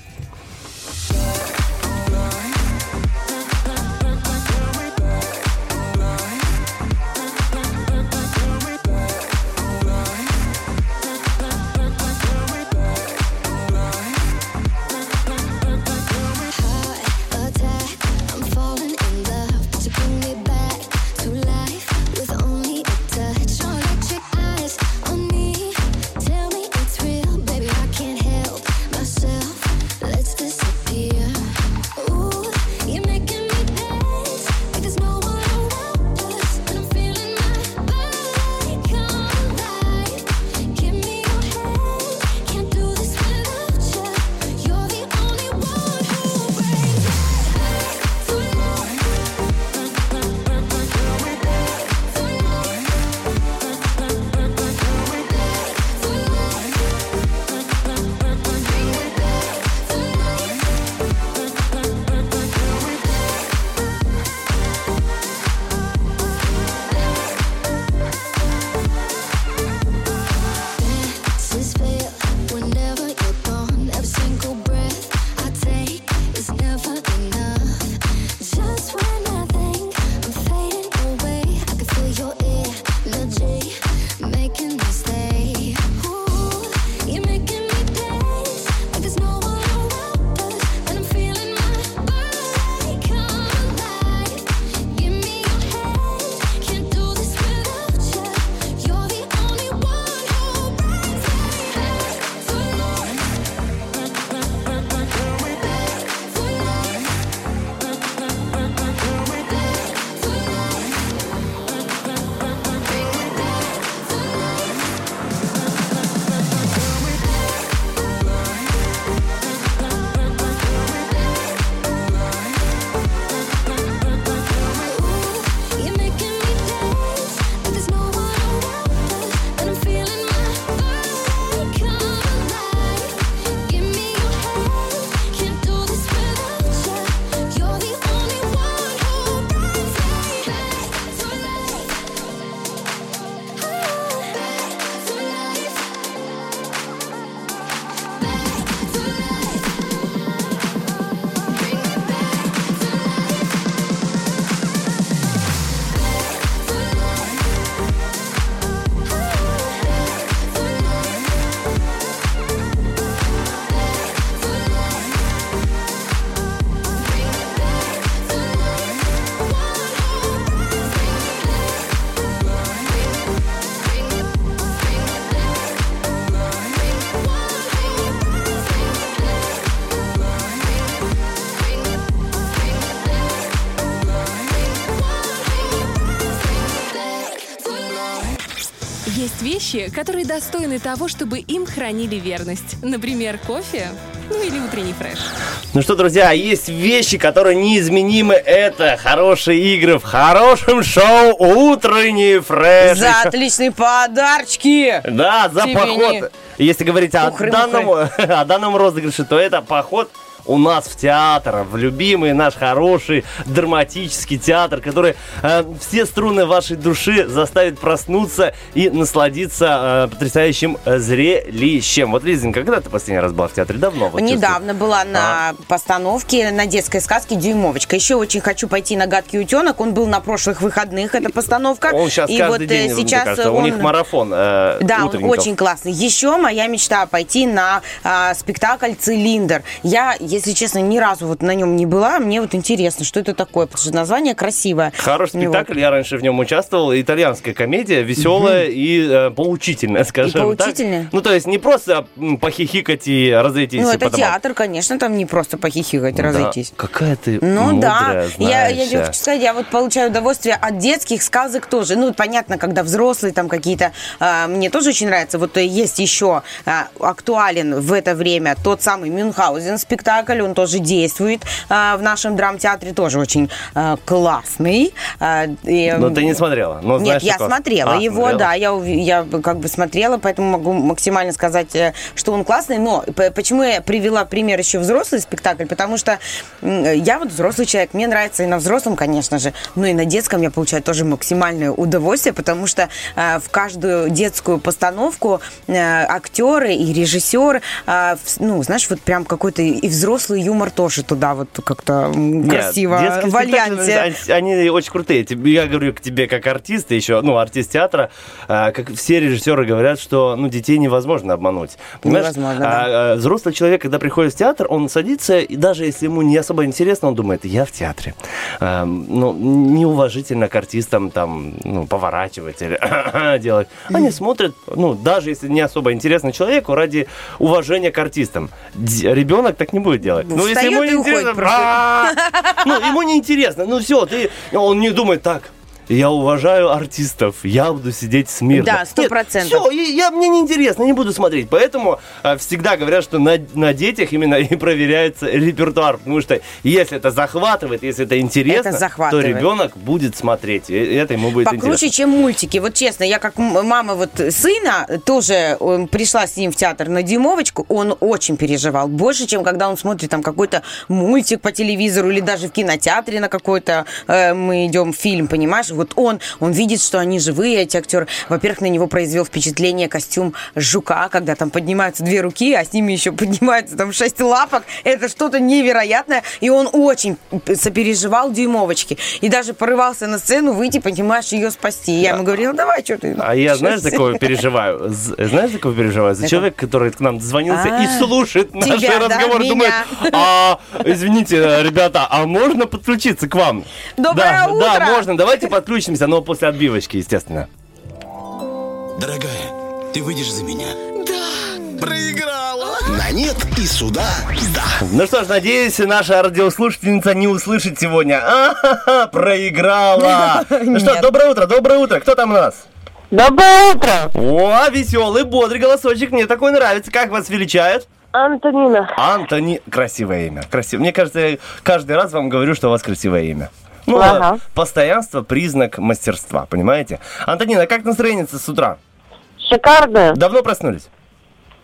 Есть вещи, которые достойны того, чтобы им хранили верность. Например, кофе, или утренний фреш. Ну что, друзья, есть вещи, которые неизменимы. Это хорошие игры в хорошем шоу «Утренний фреш». За отличные подарочки. Да, за тебе поход. Не... Если говорить о данном розыгрыше, то это поход у нас в театр, в любимый наш хороший драматический театр, который все струны вашей души заставит проснуться и насладиться потрясающим зрелищем. Вот, Лизонька, когда ты последний раз была в театре? Давно? Вот, недавно была на постановке на детской сказке «Дюймовочка». Еще очень хочу пойти на «Гадкий утенок». Он был на прошлых выходных, эта постановка. Он сейчас и каждый день, сейчас кажется, у них марафон Да, он очень классный. Еще моя мечта — пойти на спектакль «Цилиндр». Я, если честно, ни разу вот на нем не была. Мне вот интересно, что это такое, потому что название красивое. Хороший спектакль, я раньше в нем участвовал. Итальянская комедия, веселая и поучительная, скажем так. И поучительная? Ну, то есть не просто похихикать и разойтись. Ну, это театр, конечно, там не просто похихикать и разойтись. Какая ты мудрая, знаешь. Я хочу сказать, я вот получаю удовольствие от детских сказок тоже. Ну, понятно, когда взрослые там какие-то... Мне тоже очень нравится. Вот есть еще актуален в это время тот самый Мюнхгаузен спектакль. Он тоже действует в нашем драмтеатре, тоже очень классный. Но ты не смотрела? Но нет, знаешь, я смотрела его, да, я как бы смотрела, поэтому могу максимально сказать, что он классный. Но почему я привела пример еще взрослый спектакль? Потому что я вот взрослый человек, мне нравится и на взрослом, конечно же, но и на детском я получаю тоже максимальное удовольствие, потому что в каждую детскую постановку актеры и режиссер, знаешь, вот прям какой-то и взрослый юмор тоже туда вот как-то красиво в альянсе. Они очень крутые. Я говорю к тебе как артист, еще, артист театра, как все режиссеры говорят, что детей невозможно обмануть. Понимаешь? Невозможно, да. Взрослый человек, когда приходит в театр, он садится, и даже если ему не особо интересно, он думает, я в театре. Неуважительно к артистам там, поворачивать или делать. Они смотрят, даже если не особо интересно человеку, ради уважения к артистам. Ребенок так не будет делать. Встает если ему не интересно, ему не интересно. Все, он не думает так. Я уважаю артистов, я буду сидеть смирно. Да, 100%. Все, мне неинтересно, не буду смотреть. Поэтому всегда говорят, что на детях именно и проверяется репертуар. Потому что если это захватывает, если это интересно, то ребенок будет смотреть. И это ему будет покруче, интересно. Покруче, чем мультики. Вот честно, я как мама вот сына тоже пришла с ним в театр на «Дюймовочку». Он очень переживал. Больше, чем когда он смотрит там какой-то мультик по телевизору или даже в кинотеатре на какой-то мы идем фильм, понимаешь? Вот он видит, что они живые, эти актеры. Во-первых, на него произвел впечатление костюм жука, когда там поднимаются две руки, а с ними еще поднимаются там 6 лапок. Это что-то невероятное. И он очень сопереживал «Дюймовочке». И даже порывался на сцену выйти, понимаешь, ее спасти. Я ему говорила, давай, что ты... А я знаешь, за кого переживаю? Знаешь, за кого переживаю? За человека, который к нам дозвонился и слушает наши разговоры. Думает, извините, ребята, а можно подключиться к вам? Доброе утро! Да, можно, давайте подключимся, но после отбивочки, естественно. Дорогая, ты выйдешь за меня? Да, проиграла. На нет и суда, да. Ну что ж, надеюсь, наша радиослушательница не услышит сегодня. Проиграла. Ну что, доброе утро. Кто там у нас? Доброе утро. О, веселый, бодрый голосочек, мне такой нравится. Как вас величают? Антонина. Красивое имя. Мне кажется, я каждый раз вам говорю, что у вас красивое имя. Постоянство — признак мастерства, понимаете? Антонина, как настроение с утра? Шикарное. Давно проснулись?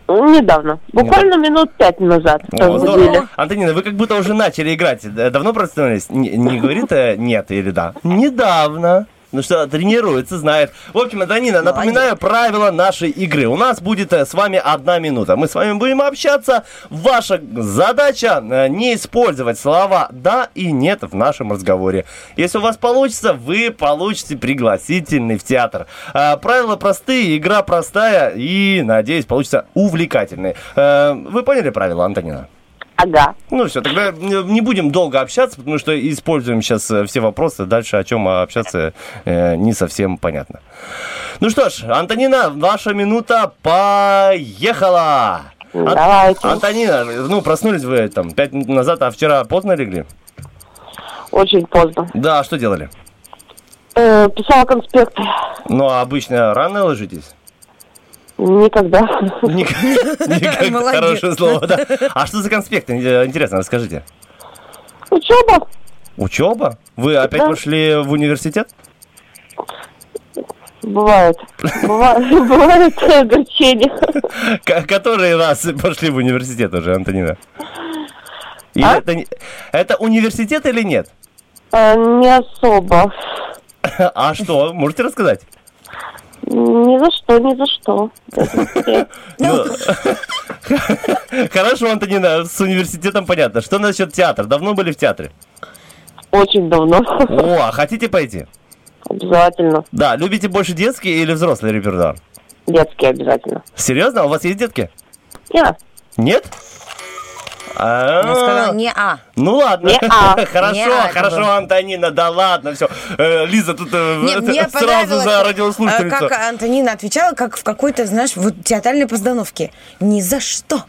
Недавно. Буквально минут 5 назад. Здорово. Антонина, вы как будто уже начали играть. Давно проснулись? Не говорит нет или да? Недавно. Ну что, тренируется, знает. В общем, Антонина, напоминаю правила нашей игры. У нас будет с вами 1 минута. Мы с вами будем общаться. Ваша задача — не использовать слова «да» и «нет» в нашем разговоре. Если у вас получится, вы получите пригласительный в театр. Правила простые, игра простая и, надеюсь, получится увлекательной. Вы поняли правила, Антонина? Ага. Ну все, тогда не будем долго общаться, потому что используем сейчас все вопросы. Дальше о чем общаться не совсем понятно. Ну что ж, Антонина, ваша минута поехала. Давайте. Антонина, проснулись вы там 5 минут назад, а вчера поздно легли? Очень поздно. Да, что делали? Писала конспекты. Ну, а обычно рано ложитесь? Никогда. Никогда. Хорошее слово, да. А что за конспекты? Интересно, расскажите. Учеба. Учеба? Вы опять пошли в университет? Бывает огорчение. Которые раз пошли в университет уже, Антонина? Это университет или нет? Не особо. А что? Можете рассказать? Ни за что. Хорошо, Антонина, с университетом понятно. Что насчет театра? Давно были в театре? Очень давно. О, а хотите пойти? Обязательно. Да, любите больше детский или взрослый репертуар? Детский обязательно. Серьезно? У вас есть детки? Нет. Нет? Он сказал «не-а». Ну ладно. Не-а. Хорошо, Антонина, да ладно, все. Лиза тут сразу за радиослушательницу. Как Антонина отвечала, как в какой-то, знаешь, вот театральной постановке. Ни за что.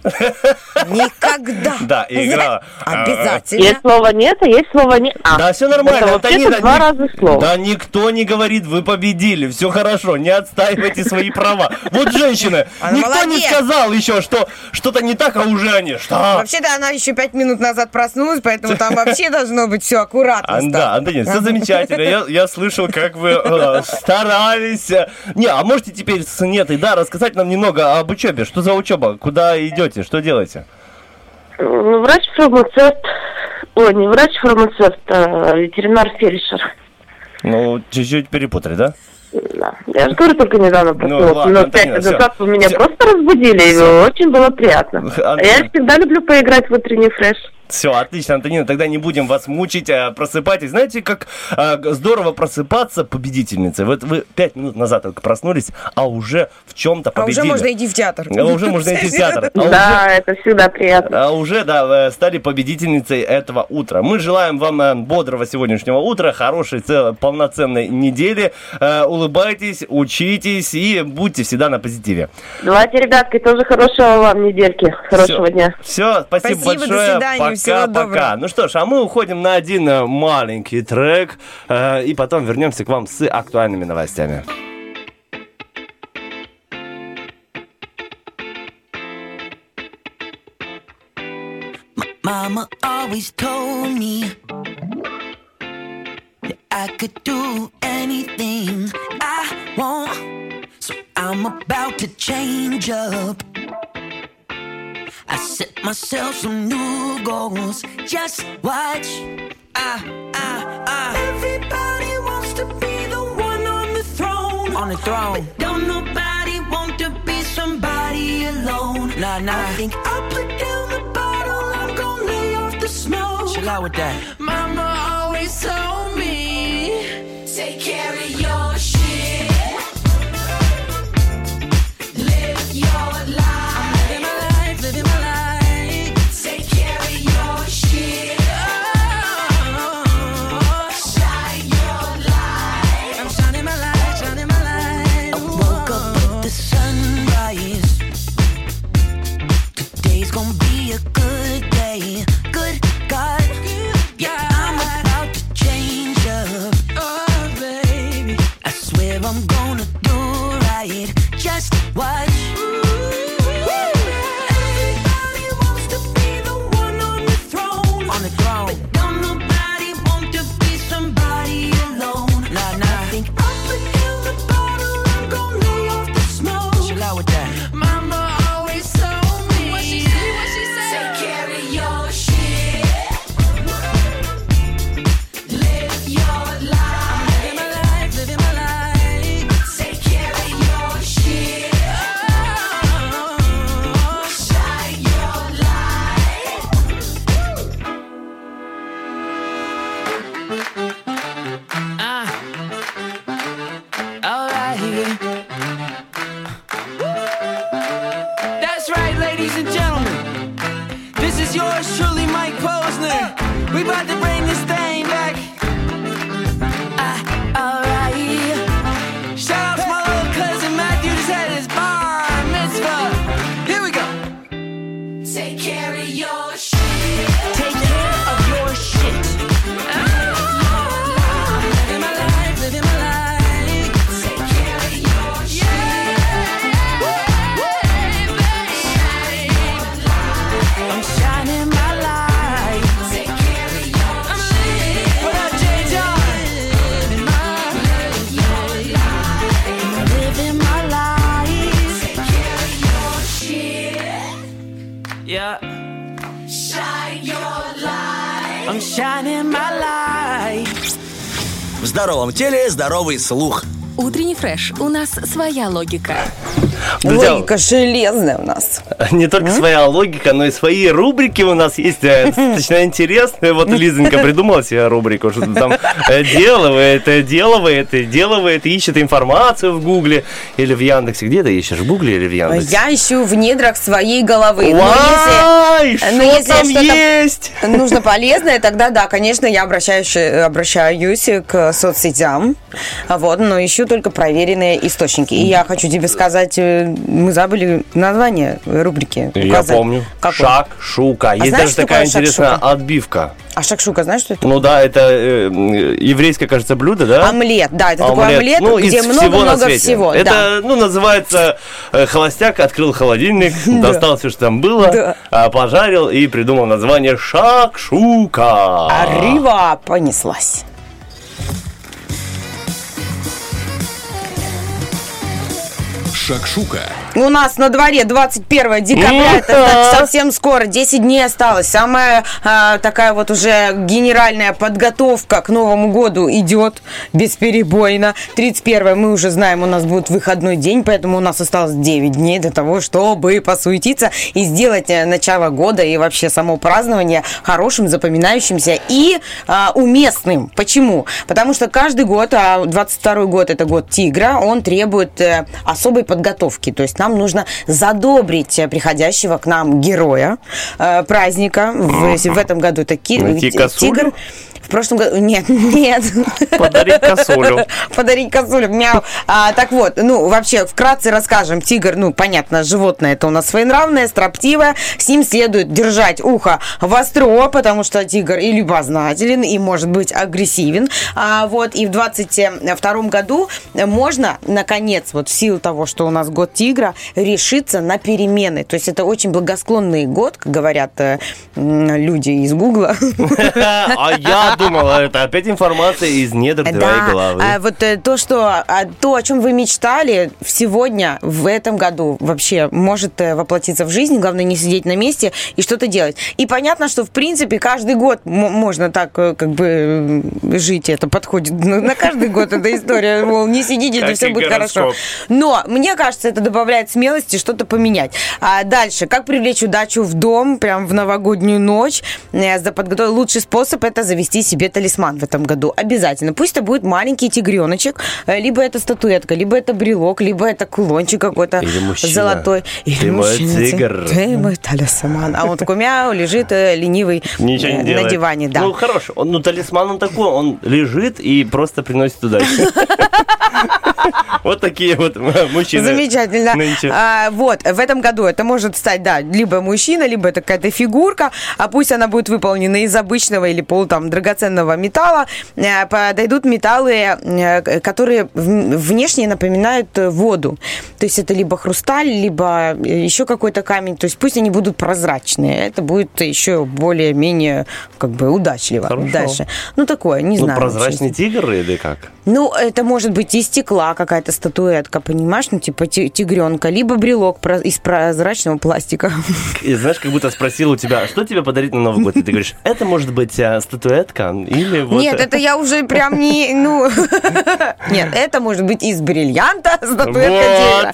Никогда. Да, и игра. Обязательно. Есть слово «нет», а есть слово «не-а». Да, все нормально, Антонина. Два разных слова. Да никто не говорит, вы победили, все хорошо, не отстаивайте свои права. Вот женщины, никто не сказал еще, что что-то не так, а уже они. Вообще-то она еще 5 минут назад проснулась, поэтому там вообще должно быть все аккуратно. Да, Антонин, все замечательно. Я слышал, как вы старались. Не, а можете теперь с «нет» и «да» рассказать нам немного об учебе? Что за учеба? Куда идете? Что делаете? Врач-фармацевт. Ой, не врач-фармацевт, а ветеринар-фельдшер. Ну, чуть-чуть перепутали, да? Да. Я же тоже только недавно проснулась, но 5 назад вы меня просто разбудили, и очень было приятно. Я всегда люблю поиграть в утренний фреш. Все, отлично, Антонина, тогда не будем вас мучить, просыпайтесь. Знаете, как здорово просыпаться победительницей. Вот вы 5 минут назад только проснулись, а уже в чем-то победили. А уже можно идти в театр. Да, это всегда приятно. А уже, да, стали победительницей этого утра. Мы желаем вам бодрого сегодняшнего утра, хорошей, полноценной недели. Улыбайтесь, учитесь и будьте всегда на позитиве. Давайте, ребятки, тоже хорошего вам недельки, хорошего дня. Все, спасибо большое. Пока-пока. Ну что ж, а мы уходим на один маленький трек, и потом вернемся к вам с актуальными новостями. Mama always told me that I could do anything I want, so I'm about to change up. I set myself some new goals. Just watch. Everybody wants to be the one on the throne. On the throne. But don't nobody want to be somebody alone. Nah. I think I'll put down the bottle. I'm gonna lay off the smoke. Chill out with that. Mama always told me, take care of your shit. Live your life. В здоровом теле здоровый слух. Утренний фреш. У нас своя логика. Логика железная у нас. Не только своя логика, но и свои рубрики у нас есть. Достаточно интересные. Вот Лизонька придумала себе рубрику, что-то там делает, ищет информацию в Гугле или в Яндексе. Где ты ищешь? В Гугле или в Яндексе? Я ищу в недрах своей головы. Вай, что там есть? Нужно полезное, тогда да, конечно, я обращаюсь к соцсетям. Вот, но ищу только проверенные источники. И я хочу тебе сказать, мы забыли название рубрики указать. Я помню. Какой? ШАКШУКа. Есть даже такая интересная отбивка. А шакшука, знаешь, что это? Ну да, это еврейское, кажется, блюдо, да? Омлет, да, это такой омлет, ну, где много-много всего. Это, да. Ну, называется холостяк, открыл холодильник, достал все, что там было, пожарил и придумал название шакшука. Арива понеслась. Шакшука. У нас на дворе 21 декабря, это совсем скоро, 10 дней осталось. Самая такая вот уже генеральная подготовка к Новому году идет бесперебойно. 31 мы уже знаем, у нас будет выходной день, поэтому у нас осталось 9 дней для того, чтобы посуетиться и сделать начало года и вообще само празднование хорошим, запоминающимся и уместным. Почему? Потому что каждый год, а 22-й год это год тигра, он требует особой подготовки, то есть нам нужно задобрить приходящего к нам героя праздника. В этом году это тигр. В прошлом году... Нет. Подарить косулю. Мяу. Так вот, вообще, вкратце расскажем. Тигр, понятно, животное это у нас своенравное, строптивое. С ним следует держать ухо востро, потому что тигр и любознателен, и, может быть, агрессивен. И в 22-м году можно, наконец, в силу того, что у нас год тигра, решиться на перемены. То есть это очень благосклонный год, как говорят люди из Гугла. А я думала, это опять информация из недр твоей головы. То, о чем вы мечтали, сегодня, в этом году вообще может воплотиться в жизнь. Главное, не сидеть на месте и что-то делать. И понятно, что, в принципе, каждый год можно так, жить. Это подходит на каждый год. Эта история, мол, не сидите, и все будет хорошо. Но, мне кажется, это добавляет смелости что-то поменять. Дальше. Как привлечь удачу в дом, прям в новогоднюю ночь? Лучший способ – это завести себе талисман в этом году. Обязательно. Пусть это будет маленький тигреночек, либо это статуэтка, либо это брелок, либо это кулончик какой-то золотой. Или мужчина. Тигр. Ты мой талисман. А он такой мяу, лежит ленивый на диване. Да. Ну, хорош. Талисман он такой, он лежит и просто приносит удачу. Вот такие вот мужчины. Замечательно. В этом году это может стать, либо мужчина, либо это какая-то фигурка, а пусть она будет выполнена из обычного или драгоценного металла. Подойдут металлы, которые внешне напоминают воду. То есть это либо хрусталь, либо еще какой-то камень. То есть пусть они будут прозрачные. Это будет еще более-менее удачливо. Хорошо. Дальше. Такое, не знаю. Прозрачный тигр или как? Это может быть и стекла какая-то статуэтка, понимаешь? Тигренка. Либо брелок из прозрачного пластика. И знаешь, как будто спросил у тебя, что тебе подарить на Новый год? И ты говоришь, это может быть статуэтка или вот... Нет, это я уже прям не... Нет, это может быть из бриллианта статуэтка тигра.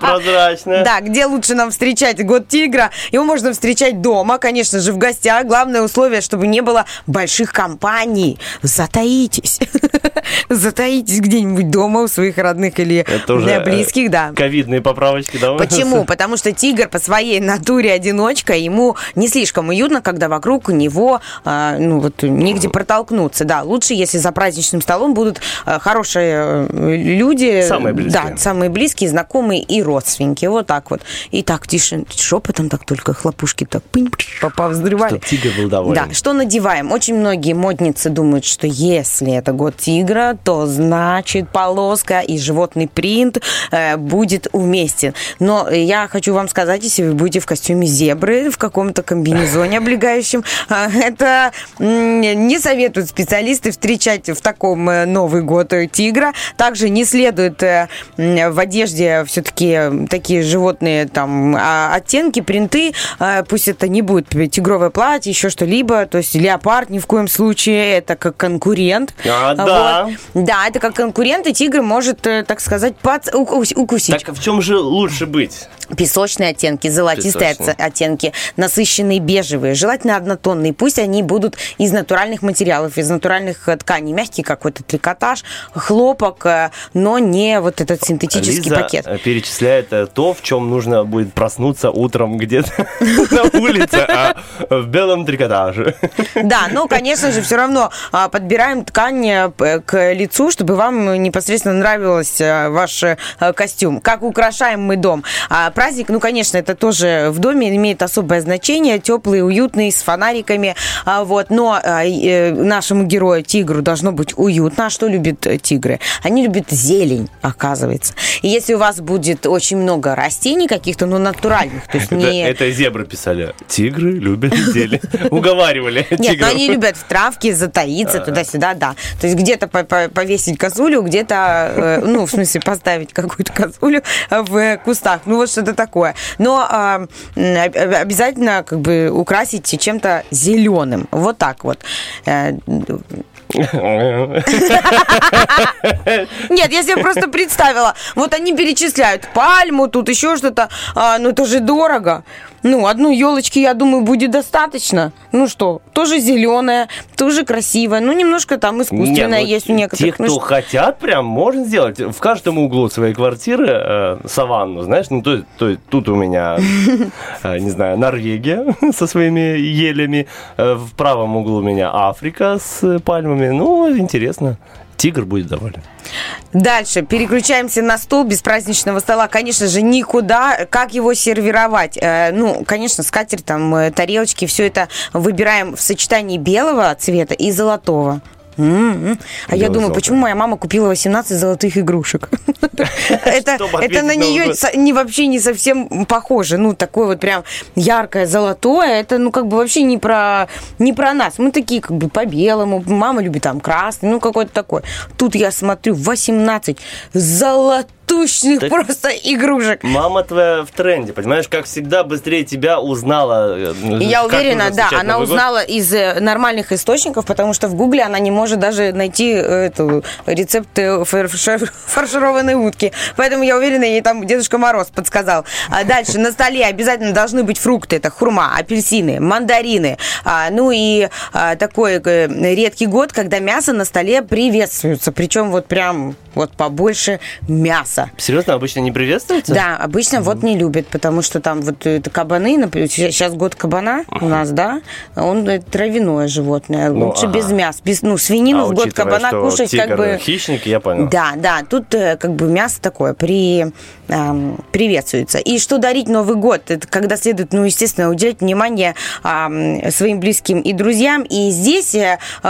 Прозрачная. Да, где лучше нам встречать год тигра? Его можно встречать дома, конечно же, в гостях. Главное условие, чтобы не было больших компаний. Затаитесь. Затаитесь где-нибудь дома у своих родных или близких, да. Ковидные поправочки, да? Почему? Потому что тигр по своей натуре одиночка, ему не слишком уютно, когда вокруг него негде протолкнуться. Да, лучше, если за праздничным столом будут хорошие люди. Самые близкие. Да, самые близкие, знакомые и родственники. Вот так вот. И так тише, шепотом так только хлопушки так повзрывали. Чтобы тигр был доволен. Да, что надеваем? Очень многие модницы думают, что если это год тигра, что значит полоска и животный принт будет уместен. Но я хочу вам сказать, если вы будете в костюме зебры, в каком-то комбинезоне облегающем, это не советуют специалисты встречать в таком Новый год тигра. Также не следует в одежде все-таки такие животные там оттенки, принты, пусть это не будет тигровое платье, еще что-либо, то есть леопард ни в коем случае, это как конкурент. Да, это как конкурент, и тигр может, так сказать, укусить. Так в чем же лучше быть? Песочные оттенки, золотистые оттенки, насыщенные бежевые, желательно однотонные, пусть они будут из натуральных материалов, из натуральных тканей, мягкий какой-то трикотаж, хлопок, но не вот этот синтетический Лиза пакет. Перечисляет то, в чем нужно будет проснуться утром где-то на улице, а в белом трикотаже. Да, но, конечно же, все равно подбираем ткань к лицу, чтобы вам непосредственно нравился ваш костюм. Как украшаем мы дом? Праздник, ну, конечно, это тоже в доме имеет особое значение. Теплый, уютный, с фонариками. Вот. Но нашему герою, тигру, должно быть уютно. А что любят тигры? Они любят зелень, оказывается. И если у вас будет очень много растений каких-то, ну, натуральных, то есть не... Это зебры писали. Тигры любят зелень. Уговаривали тигров. Нет, но они любят в травке затаиться туда-сюда, да. То есть где-то повесить козулю, где-то, ну, в смысле, поставить какую-то козулю в кустах. Ну, вот что-то такое. Но обязательно как бы украсить чем-то зеленым. Вот так вот. Нет, я себе просто представила. Вот они перечисляют пальму, тут еще что-то. Ну, это же дорого. Ну, одну елочки, я думаю, будет достаточно. Ну что, тоже зеленая, тоже красивая. Ну, немножко там искусственная есть у некоторых. Те, кто хотят, прям можно сделать. В каждом углу своей квартиры саванну, знаешь. Ну, то тут у меня, не знаю, Норвегия со своими елями. В правом углу у меня Африка с пальмами. Ну, интересно. Тигр будет доволен. Дальше. Переключаемся на стол без праздничного стола. Конечно же, никуда. Как его сервировать? Ну, конечно, скатерть, там, тарелочки. Все это выбираем в сочетании белого цвета и золотого. А я думаю, почему моя мама купила 18 золотых игрушек? Это на нее вообще не совсем похоже. Ну, такое вот прям яркое золотое. Это, ну, как бы вообще не про нас. Мы такие, как бы, по-белому. Мама любит там красный, ну, какой-то такой. Тут я смотрю, 18 золотых. Тучных так просто игрушек. Мама твоя в тренде, понимаешь, как всегда быстрее тебя узнала. Я уверена, да, она узнала из нормальных источников, потому что в Гугле она не может даже найти рецепт фаршированной утки. Поэтому я уверена, ей там Дедушка Мороз подсказал. Дальше на столе обязательно должны быть фрукты. Это хурма, апельсины, мандарины. Ну и такой редкий год, когда мясо на столе приветствуется. Причем вот прям вот побольше мяса. Серьезно, обычно не приветствуется? Да, обычно вот не любят, потому что там вот это кабаны, например, сейчас год кабана у нас, да, он травяное животное, ну, лучше без мяса, ну, свинину в год кабана кушать как бы... хищник, я понял. Да, да, тут как бы мясо такое приветствуется. И что дарить Новый год? Это когда следует, ну, естественно, уделять внимание своим близким и друзьям, и здесь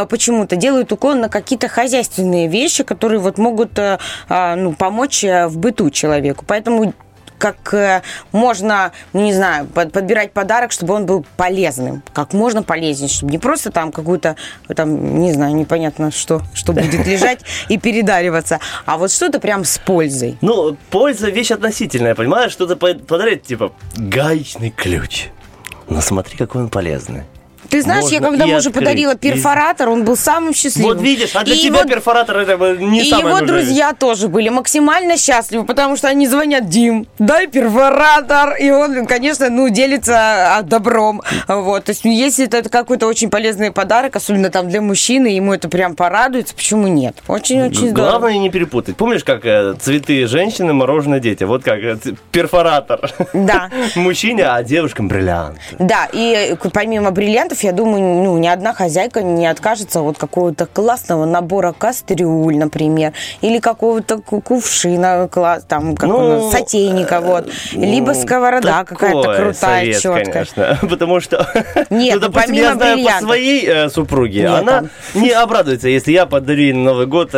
почему-то делают уклон на какие-то хозяйственные вещи, которые вот могут, ну, помочь в быту человеку. Поэтому как можно, ну, не знаю, подбирать подарок, чтобы он был полезным. Как можно полезнее, чтобы не просто там какую-то, там, не знаю, непонятно что будет лежать и передариваться, а вот что-то прям с пользой. Ну, польза вещь относительная, понимаешь? Что-то подарить, типа, гаечный ключ. Но смотри, какой он полезный. Ты знаешь, можно я когда мужу подарила перфоратор, он был самым счастливым. Вот видишь, а для тебя его... перфоратор это не самое нужное. И его друзья тоже были максимально счастливы, потому что они звонят: Дим, дай перфоратор. И он, конечно, ну, делится добром. Вот. То есть, если это какой-то очень полезный подарок, особенно там для мужчины, ему это прям порадуется, почему нет? Очень-очень здорово. Главное не перепутать. Помнишь, как цветы женщины, мороженое дети? Вот как перфоратор. Да. Мужчине, а девушкам бриллиант. Да, и помимо бриллиантов хозяев, я думаю, ну, ни одна хозяйка не откажется от какого-то классного набора кастрюль, например, или какого-то кувшина, там, как сотейника, вот. Либо сковорода какая-то крутая, чёткая. Потому что, допустим, я знаю по своей супруге, она не обрадуется, если я подарю ей на Новый год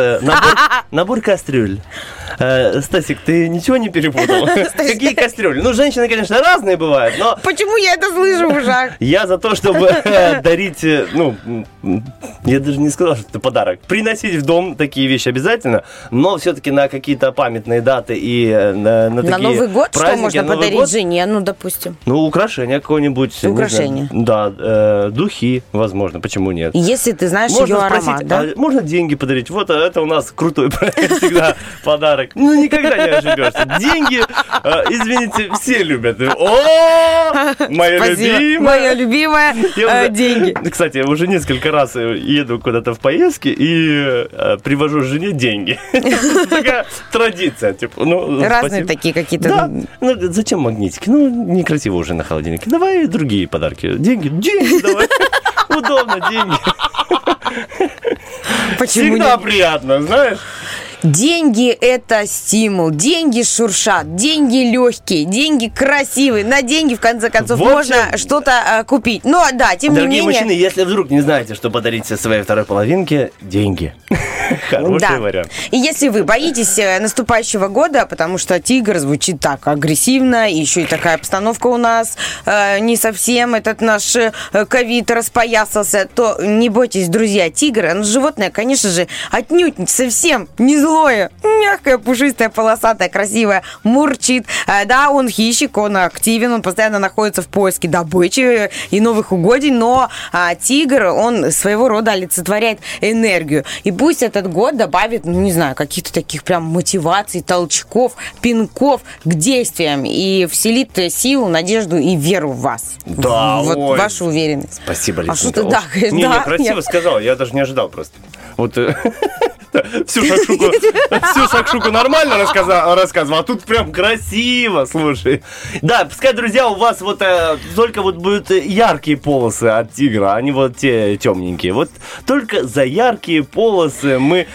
набор кастрюль. Стасик, ты ничего не перепутал? Какие кастрюли? Ну, женщины, конечно, разные бывают, но... Почему я это слышу уже? Я за то, чтобы дарить, ну, я даже не сказал, что это подарок. Приносить в дом такие вещи обязательно, но все-таки на какие-то памятные даты и на такие праздники. На Новый год что можно подарить жене, ну, допустим? Ну, украшение какое-нибудь. Украшение? Да, духи, возможно, почему нет? Если ты знаешь ее аромат, да? Можно деньги подарить? Вот это у нас крутой всегда подарок. Ну, никогда не ошибешься. Деньги, извините, все любят. О, моя любимая. Моя любимая, деньги. Кстати, я уже несколько раз еду куда-то в поездке и привожу жене деньги. Такая традиция. Разные такие какие-то. Да. Ну, зачем магнитики? Ну, некрасиво уже на холодильнике. Давай другие подарки. Деньги. Деньги давай. Удобно, деньги. Всегда приятно, знаешь. Деньги – это стимул, деньги шуршат, деньги легкие, деньги красивые. На деньги, в конце концов, можно что-то купить. Но да, тем не менее... Дорогие мужчины, если вдруг не знаете, что подарить своей второй половинке, деньги. Хороший вариант. И если вы боитесь наступающего года, потому что «Тигр» звучит так агрессивно, и еще и такая обстановка у нас, не совсем этот наш ковид распоясался, то не бойтесь, друзья, «Тигр», оно животное, конечно же, отнюдь совсем не зло. Мягкая, пушистая, полосатая, красивая, мурчит. Да, он хищник, он активен, он постоянно находится в поиске добычи и новых угодий, но тигр, он своего рода олицетворяет энергию. И пусть этот год добавит, ну, не знаю, каких-то таких прям мотиваций, толчков, пинков к действиям и вселит силу, надежду и веру в вас. Да, вот вашу уверенность. Спасибо, Лиза. А что ты так? Не, красиво сказал, я даже не ожидал просто. Вот... Всю шакшуку нормально рассказывал, а тут прям красиво, слушай. Да, пускай, друзья, у вас вот только вот будут яркие полосы от тигра, а не вот те темненькие. Вот только за яркие полосы мы...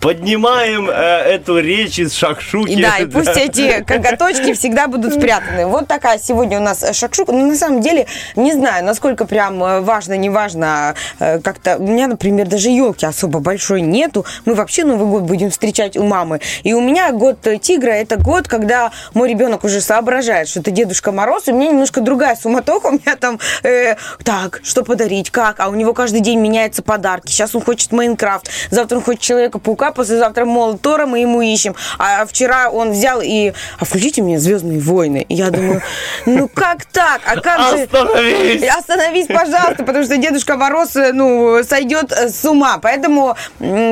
Поднимаем эту речь из шакшуки. И да, и пусть эти коготочки всегда будут спрятаны. Вот такая сегодня у нас шакшука. Ну, на самом деле, не знаю, насколько прям важно, не важно. Как-то у меня, например, даже елки особо большой нету. Мы вообще Новый год будем встречать у мамы. И у меня год тигра – это год, когда мой ребенок уже соображает, что это Дедушка Мороз. И у меня немножко другая суматоха. У меня там так, что подарить, как? А у него каждый день меняются подарки. Сейчас он хочет Майнкрафт, завтра он хочет Человека-паука, послезавтра Молот Тора, мы ему ищем. А вчера он взял и... А включите мне «Звездные войны». Я думаю, ну как так? А как же... Остановись, пожалуйста, потому что Дедушка Мороз, ну, сойдет с ума. Поэтому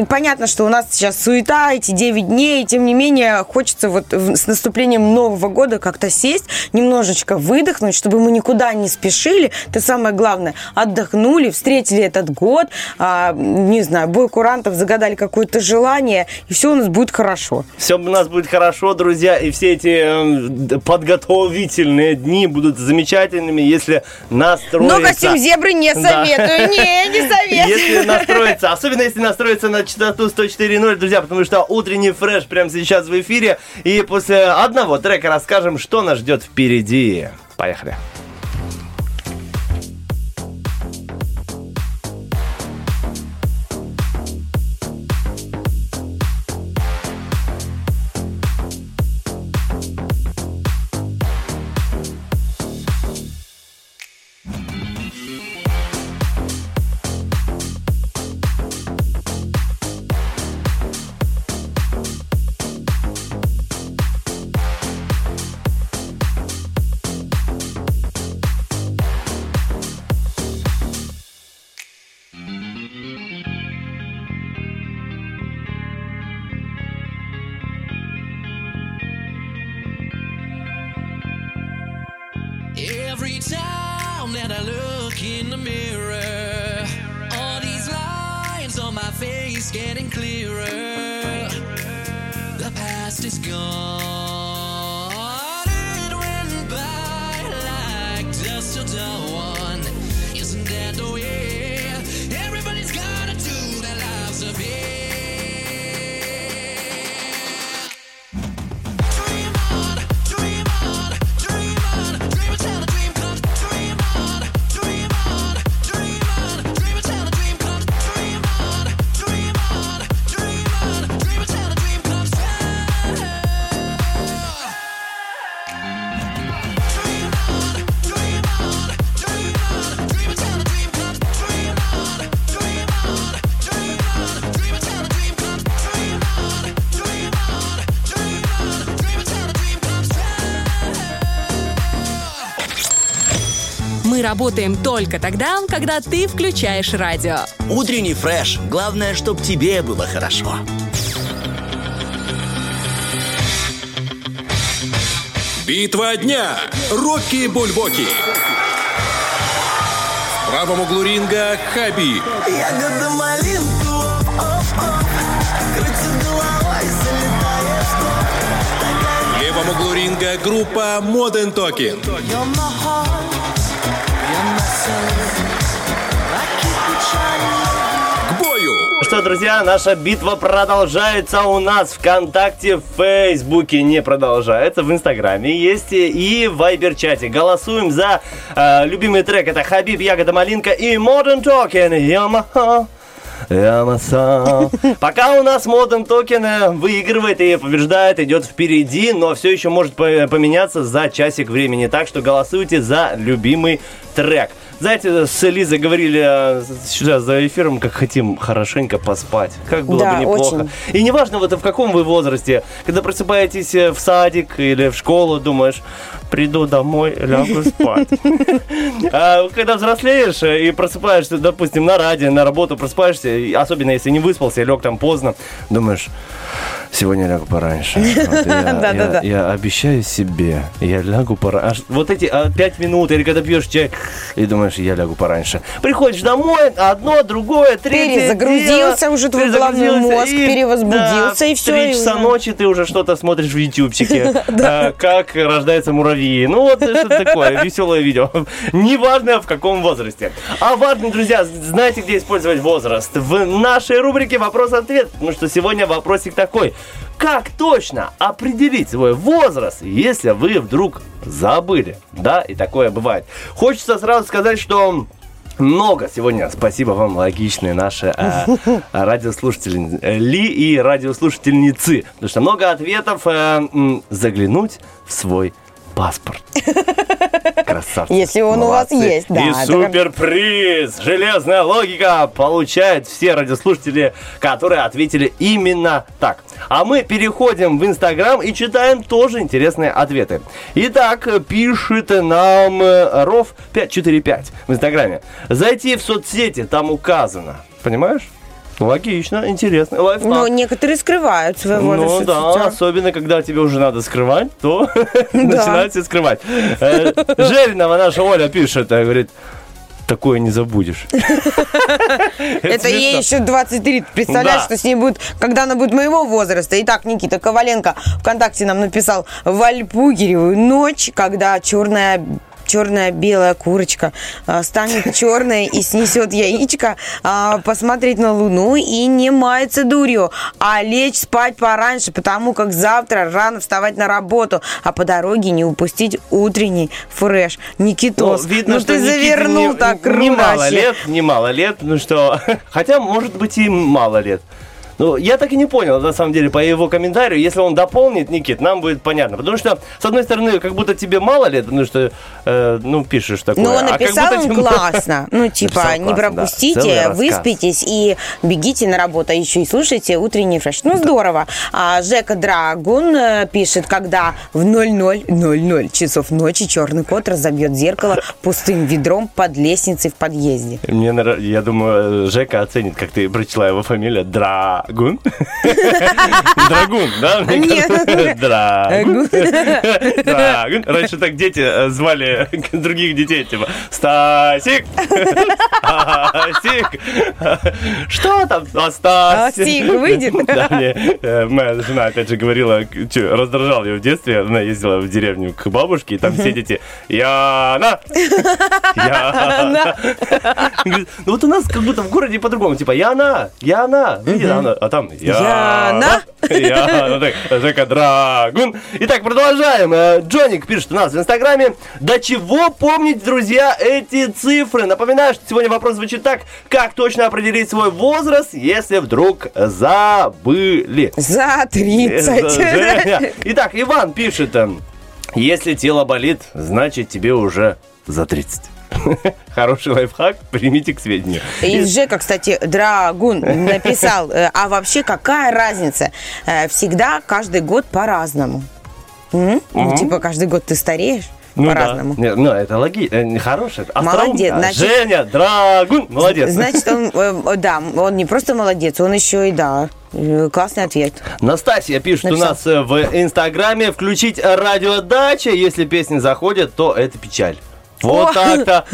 понятно, что у нас сейчас суета, эти 9 дней. Тем не менее, хочется вот с наступлением Нового года как-то сесть, немножечко выдохнуть, чтобы мы никуда не спешили. Это самое главное. Отдохнули, встретили этот год. Не знаю, бой курантов, загадали какую-то жизнь, желание, и все у нас будет хорошо. Все у нас будет хорошо, друзья, и все эти подготовительные дни будут замечательными, если настроиться... Но костюм зебры не советую, не советую. Если настроиться, особенно если настроиться на частоту 104.0, друзья, потому что утренний фреш прямо сейчас в эфире, и после одного трека расскажем, что нас ждет впереди. Поехали. It went by like dust till dawn. Isn't that the way? мы работаем только тогда, когда ты включаешь радио. Утренний фреш. Главное, чтобы тебе было хорошо. Битва дня. РОККИ-БУЛЬБОКИ. В правом углу ринга Хаби. Ягода малинку. Крутит головой, залетает в топ. В левом углу ринга группа Modern Talking. Что, друзья, наша битва продолжается у нас ВКонтакте, в Фейсбуке не продолжается, в Инстаграме есть и в Вайбер-чате. Голосуем за любимый трек. Это Хабиб, Ягода Малинка и Modern Talking. Ямаха. Пока у нас Modern Talking выигрывает и побеждает, идет впереди, но все еще может поменяться за часик времени. Так что голосуйте за любимый трек. Знаете, с Лизой говорили сюда за эфиром, как хотим хорошенько поспать. Как было бы неплохо. Очень. И неважно, вот в каком вы возрасте, когда просыпаетесь в садик или в школу, думаешь, приду домой, лягу спать. Когда взрослеешь и просыпаешься, допустим, на радио, на работу просыпаешься, особенно если не выспался, лег там поздно, думаешь, сегодня лягу пораньше. Я обещаю себе, я лягу пораньше. Вот эти 5 минут, или когда пьешь чай, и думаешь, я лягу пораньше. Приходишь домой, одно, другое, третье. Перезагрузился уже твой главный мозг, перевозбудился, и все. В 3 часа ночи ты уже что-то смотришь в ютубчике. Как рождаются муравьи. Ну вот это такое веселое видео. Неважно, в каком возрасте. А важно, друзья, знаете, где использовать возраст? В нашей рубрике «Вопрос-ответ». Потому что сегодня вопросик такой. Как точно определить свой возраст, если вы вдруг забыли? Да, и такое бывает. Хочется сразу сказать, что много сегодня. Спасибо вам, логичные наши радиослушатели и радиослушательницы. Потому что много ответов. Заглянуть в свой паспорт. Красавцы. Если он молодцы. У вас есть, да. И суперприз. Железная логика получают все радиослушатели, которые ответили именно так. А мы переходим в Instagram и читаем тоже интересные ответы. Итак, пишет нам Ров545 в Инстаграме. Зайти в соцсети, там указано. Понимаешь? Логично, интересно. Лайфхак. Но некоторые скрывают свой возраст. Ну да, сетях. Особенно, когда тебе уже надо скрывать, то начинают все скрывать. Жеринова наша Оля пишет, говорит, такое не забудешь. Это ей еще 23. Представляешь, что с ней будет, когда она будет моего возраста. Итак, Никита Коваленко ВКонтакте нам написал «Вальпугеревую ночь, когда черная-белая курочка станет черной и снесет яичко, посмотреть на луну и не маяться дурью, а лечь спать пораньше, потому как завтра рано вставать на работу, а по дороге не упустить утренний фреш». Никитос, видно, что ты завернул так круто. Немало лет, ну что, хотя, может быть, и мало лет. Ну, я так и не понял, на самом деле, по его комментарию. Если он дополнит, Никит, нам будет понятно. Потому что, с одной стороны, как будто тебе мало лет, потому что, пишешь такое. Ну, написал он классно. Ну, типа, не пропустите, выспитесь и бегите на работу. Еще и слушайте «Утренний фреш». Ну, здорово. Жека Драгун пишет, когда в 00:00 часов ночи черный кот разобьет зеркало пустым ведром под лестницей в подъезде. Я думаю, Жека оценит, как ты прочла его фамилию. Драгун? Драгун, да? Нет. Драгун. Драгун. Раньше так дети звали других детей, типа Стасик. Стасик. Что там? Стасик выйдет. Да, мне моя жена, опять же, говорила, раздражал ее в детстве. Она ездила в деревню к бабушке, и там все дети Яна. Яна. Ну вот у нас как будто в городе по-другому. Типа Яна. Видите, а там Яна. Жека Драгун. Итак, продолжаем. Джоник пишет у нас в Инстаграме. До чего помнить, друзья, эти цифры? Напоминаю, что сегодня вопрос звучит так. Как точно определить свой возраст, если вдруг забыли? За 30. Итак, Иван пишет. Если тело болит, значит тебе уже за 30. Хороший лайфхак, примите к сведению. И Жека, кстати, Драгун написал, а вообще какая разница? Всегда, каждый год по-разному. Типа каждый год ты стареешь. ну, по-разному. Да. Ну, это логично. Хороший. Молодец. Значит, Женя Драгун. Молодец. Значит, он, да, он не просто молодец, он еще и, да, классный ответ. Настасья пишет у нас в Инстаграме: включить радиодача, если песни заходят, то это печаль. Вот так-то.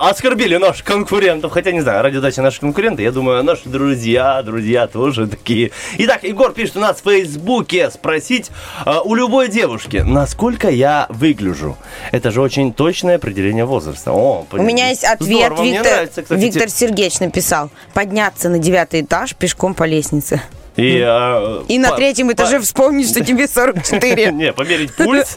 Оскорбили наших конкурентов. Хотя, не знаю, радиодача наши конкуренты. Я думаю, наши друзья тоже такие. Итак, Егор пишет у нас в Фейсбуке: спросить у любой девушки, насколько я выгляжу. Это же очень точное определение возраста. О, у меня есть ответ. Здорово, Виктор, нравится, кстати, Виктор Сергеевич написал: подняться на 9 этаж пешком по лестнице. И на третьем этаже вспомнить, что тебе 44. Не, померить пульс,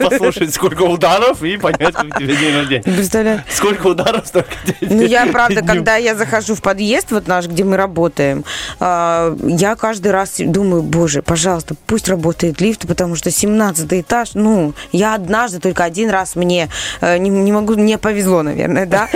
послушать, сколько ударов, и понять, как тебе день рождения. Представляю. Сколько ударов, столько дней. Ну, я, правда, когда я захожу в подъезд, вот наш, где мы работаем, я каждый раз думаю: боже, пожалуйста, пусть работает лифт, потому что 17 этаж, ну, я однажды, только один раз мне, не могу, мне повезло, наверное, да,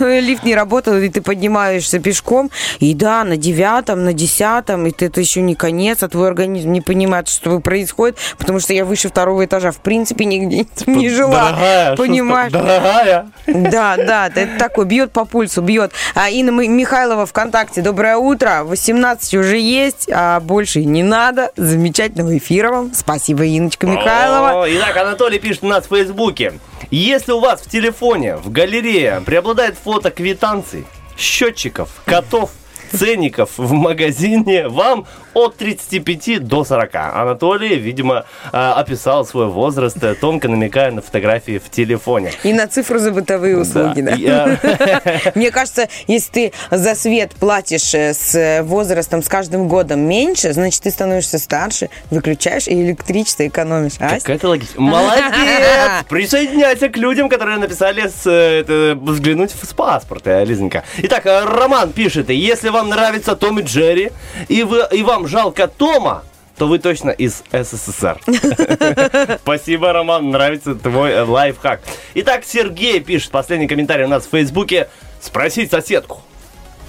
лифт не работал, и ты поднимаешься пешком, и да, на 9-м, на 10-м, и это еще не конец, а твой организм не понимает, что происходит, потому что я выше 2 этажа, в принципе, нигде не жила. Дорогая, понимаешь? Дорогая. Да, это такой, бьет по пульсу, бьет. А Инна Михайлова ВКонтакте: доброе утро, 18 уже есть, а больше не надо. Замечательного эфира вам. Спасибо, Инночка Михайлова. Итак, Анатолий пишет у нас в Фейсбуке: если у вас в телефоне, в галерее преобладает фото квитанций, счетчиков, котов, ценников в магазине, вам от 35 до 40. Анатолий, видимо, описал свой возраст, тонко намекая на фотографии в телефоне. И на цифру за бытовые услуги, да. Мне кажется, если ты за свет платишь с возрастом, с каждым годом меньше, значит, ты становишься старше, выключаешь и электричество экономишь. Какая-то логика. Молодец! Присоединяйся к людям, которые написали взглянуть с паспорта, Лизонька. Итак, Роман пишет: если вам нравится Том и Джерри, и вам жалко Тома, то вы точно из СССР. Спасибо, Роман, нравится твой лайфхак. Итак, Сергей пишет последний комментарий у нас в Фейсбуке: спросить соседку.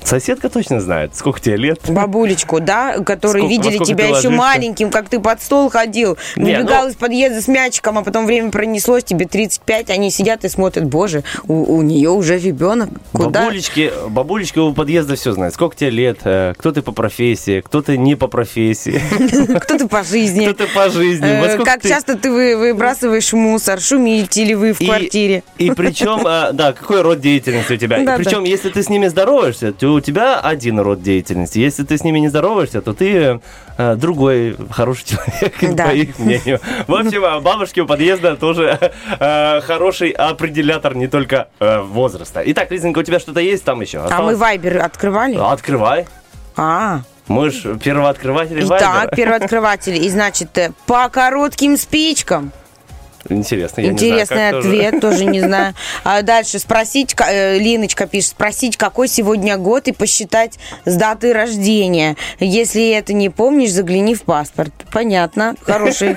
Соседка точно знает, сколько тебе лет. Бабулечку, да, которые видели тебя еще маленьким, как ты под стол ходил, выбегал из подъезда с мячиком, а потом время пронеслось, тебе 35, они сидят и смотрят: боже, у нее уже ребенок. Куда? Бабулечки у подъезда все знают. Сколько тебе лет, кто ты по профессии, кто ты не по профессии. Кто ты по жизни. Как часто ты выбрасываешь мусор, шумите ли вы в квартире. И причем, да, какой род деятельности у тебя. Причем, если ты с ними здороваешься, у тебя один род деятельности. Если ты с ними не здороваешься, то ты другой хороший человек, да, по их мнению. В общем, бабушки у подъезда тоже хороший определятор, не только возраста. Итак, Лизонька, у тебя что-то есть там еще? А мы Viber открывали? Открывай. Мы ж первооткрыватели Viber. Итак, первооткрыватели. И значит, по коротким спичкам. Интересно, я интересный не знаю, ответ, тоже не знаю. А дальше спросить, Линочка пишет: спросить, какой сегодня год, и посчитать с даты рождения. Если это не помнишь, загляни в паспорт. Понятно, хороший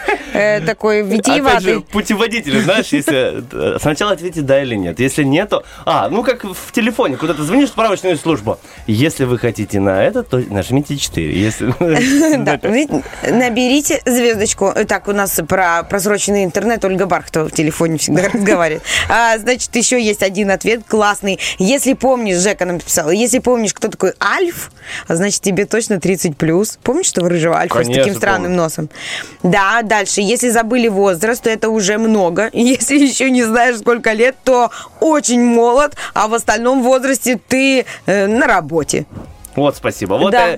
такой витиеватый. Опять же, путеводитель, знаешь, если сначала ответить да или нет. Если нет, то... ну как в телефоне, куда ты звонишь в справочную службу. Если вы хотите на это, то нажмите 4. Наберите звездочку. Так, у нас про просроченный интернет Ольга Бархтова в телефоне всегда разговаривает. Значит, еще есть один ответ классный. Если помнишь, Жека нам писала, если помнишь, кто такой Альф, значит, тебе точно 30+. Помнишь, что вы рыжего Альфа? Конечно, с таким странным носом? Да, дальше. Если забыли возраст, то это уже много. Если еще не знаешь, сколько лет, то очень молод, а в остальном возрасте ты на работе. Вот, спасибо. Вот да,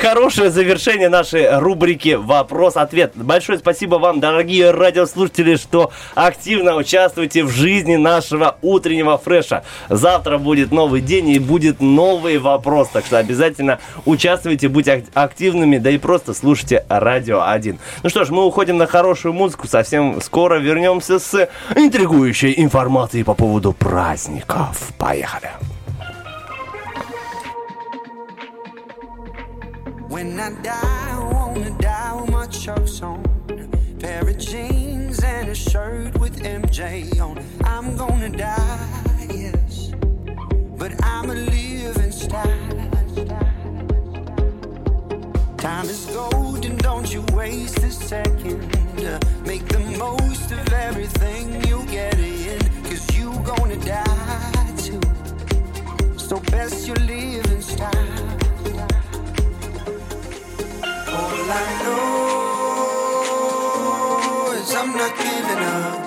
хорошее завершение нашей рубрики «Вопрос-ответ». Большое спасибо вам, дорогие радиослушатели, что активно участвуете в жизни нашего утреннего фреша. Завтра будет новый день и будет новый вопрос. Так что обязательно участвуйте, будьте активными, да и просто слушайте «Радио 1». Ну что ж, мы уходим на хорошую музыку. Совсем скоро вернемся с интригующей информацией по поводу праздников. Поехали! When I die, I wanna die with my chucks on, pair of jeans and a shirt with MJ on. I'm gonna die, yes, but I'm a living style. Time is gold and don't you waste a second. Make the most. most of everything you get in, cause you gonna die too, so best you live in style. All I know is I'm not giving up,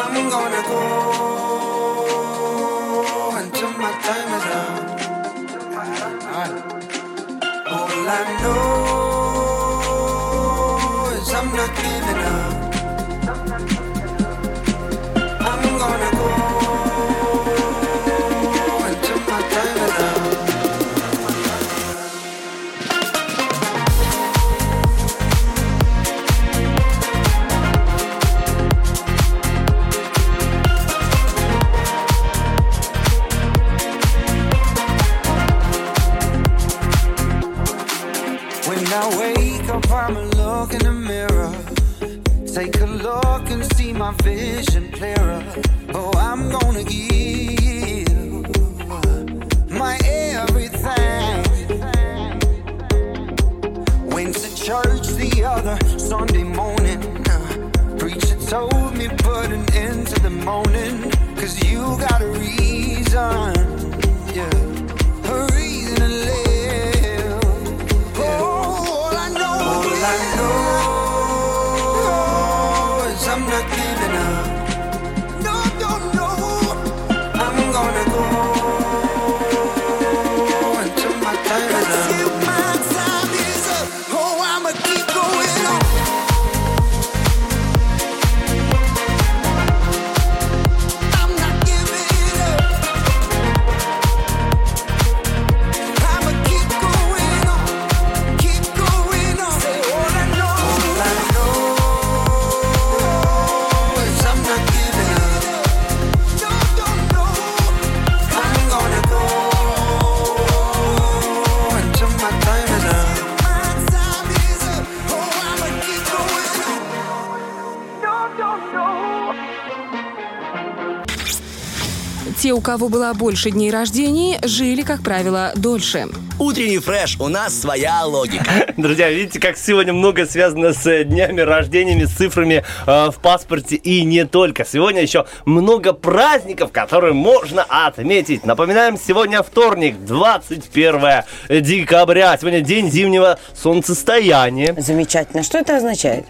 I'm gonna go until my time is up. All I know, I'm not giving up, I'm gonna go until my time is up. When I wake up, I'm in the mirror, take a look and see my vision clearer. Oh, I'm gonna give my everything. Went to church the other Sunday morning, preacher told me put an end to the moaning, cause you got a reason, yeah, a reason to live. All I know is I'm not giving up. No, no, no. I'm gonna go until my time is up. Until my time is up. Oh, I'ma keep going on. I'm not giving up. I'ma keep going on. Keep going on. Те, у кого было больше дней рождения, жили, как правило, дольше. Утренний фреш, у нас своя логика. Друзья, видите, как сегодня многое связано с днями, рождениями, с цифрами в паспорте и не только. Сегодня еще много праздников, которые можно отметить. Напоминаем, сегодня вторник, 21 декабря. Сегодня день зимнего солнцестояния. Замечательно. Что это означает?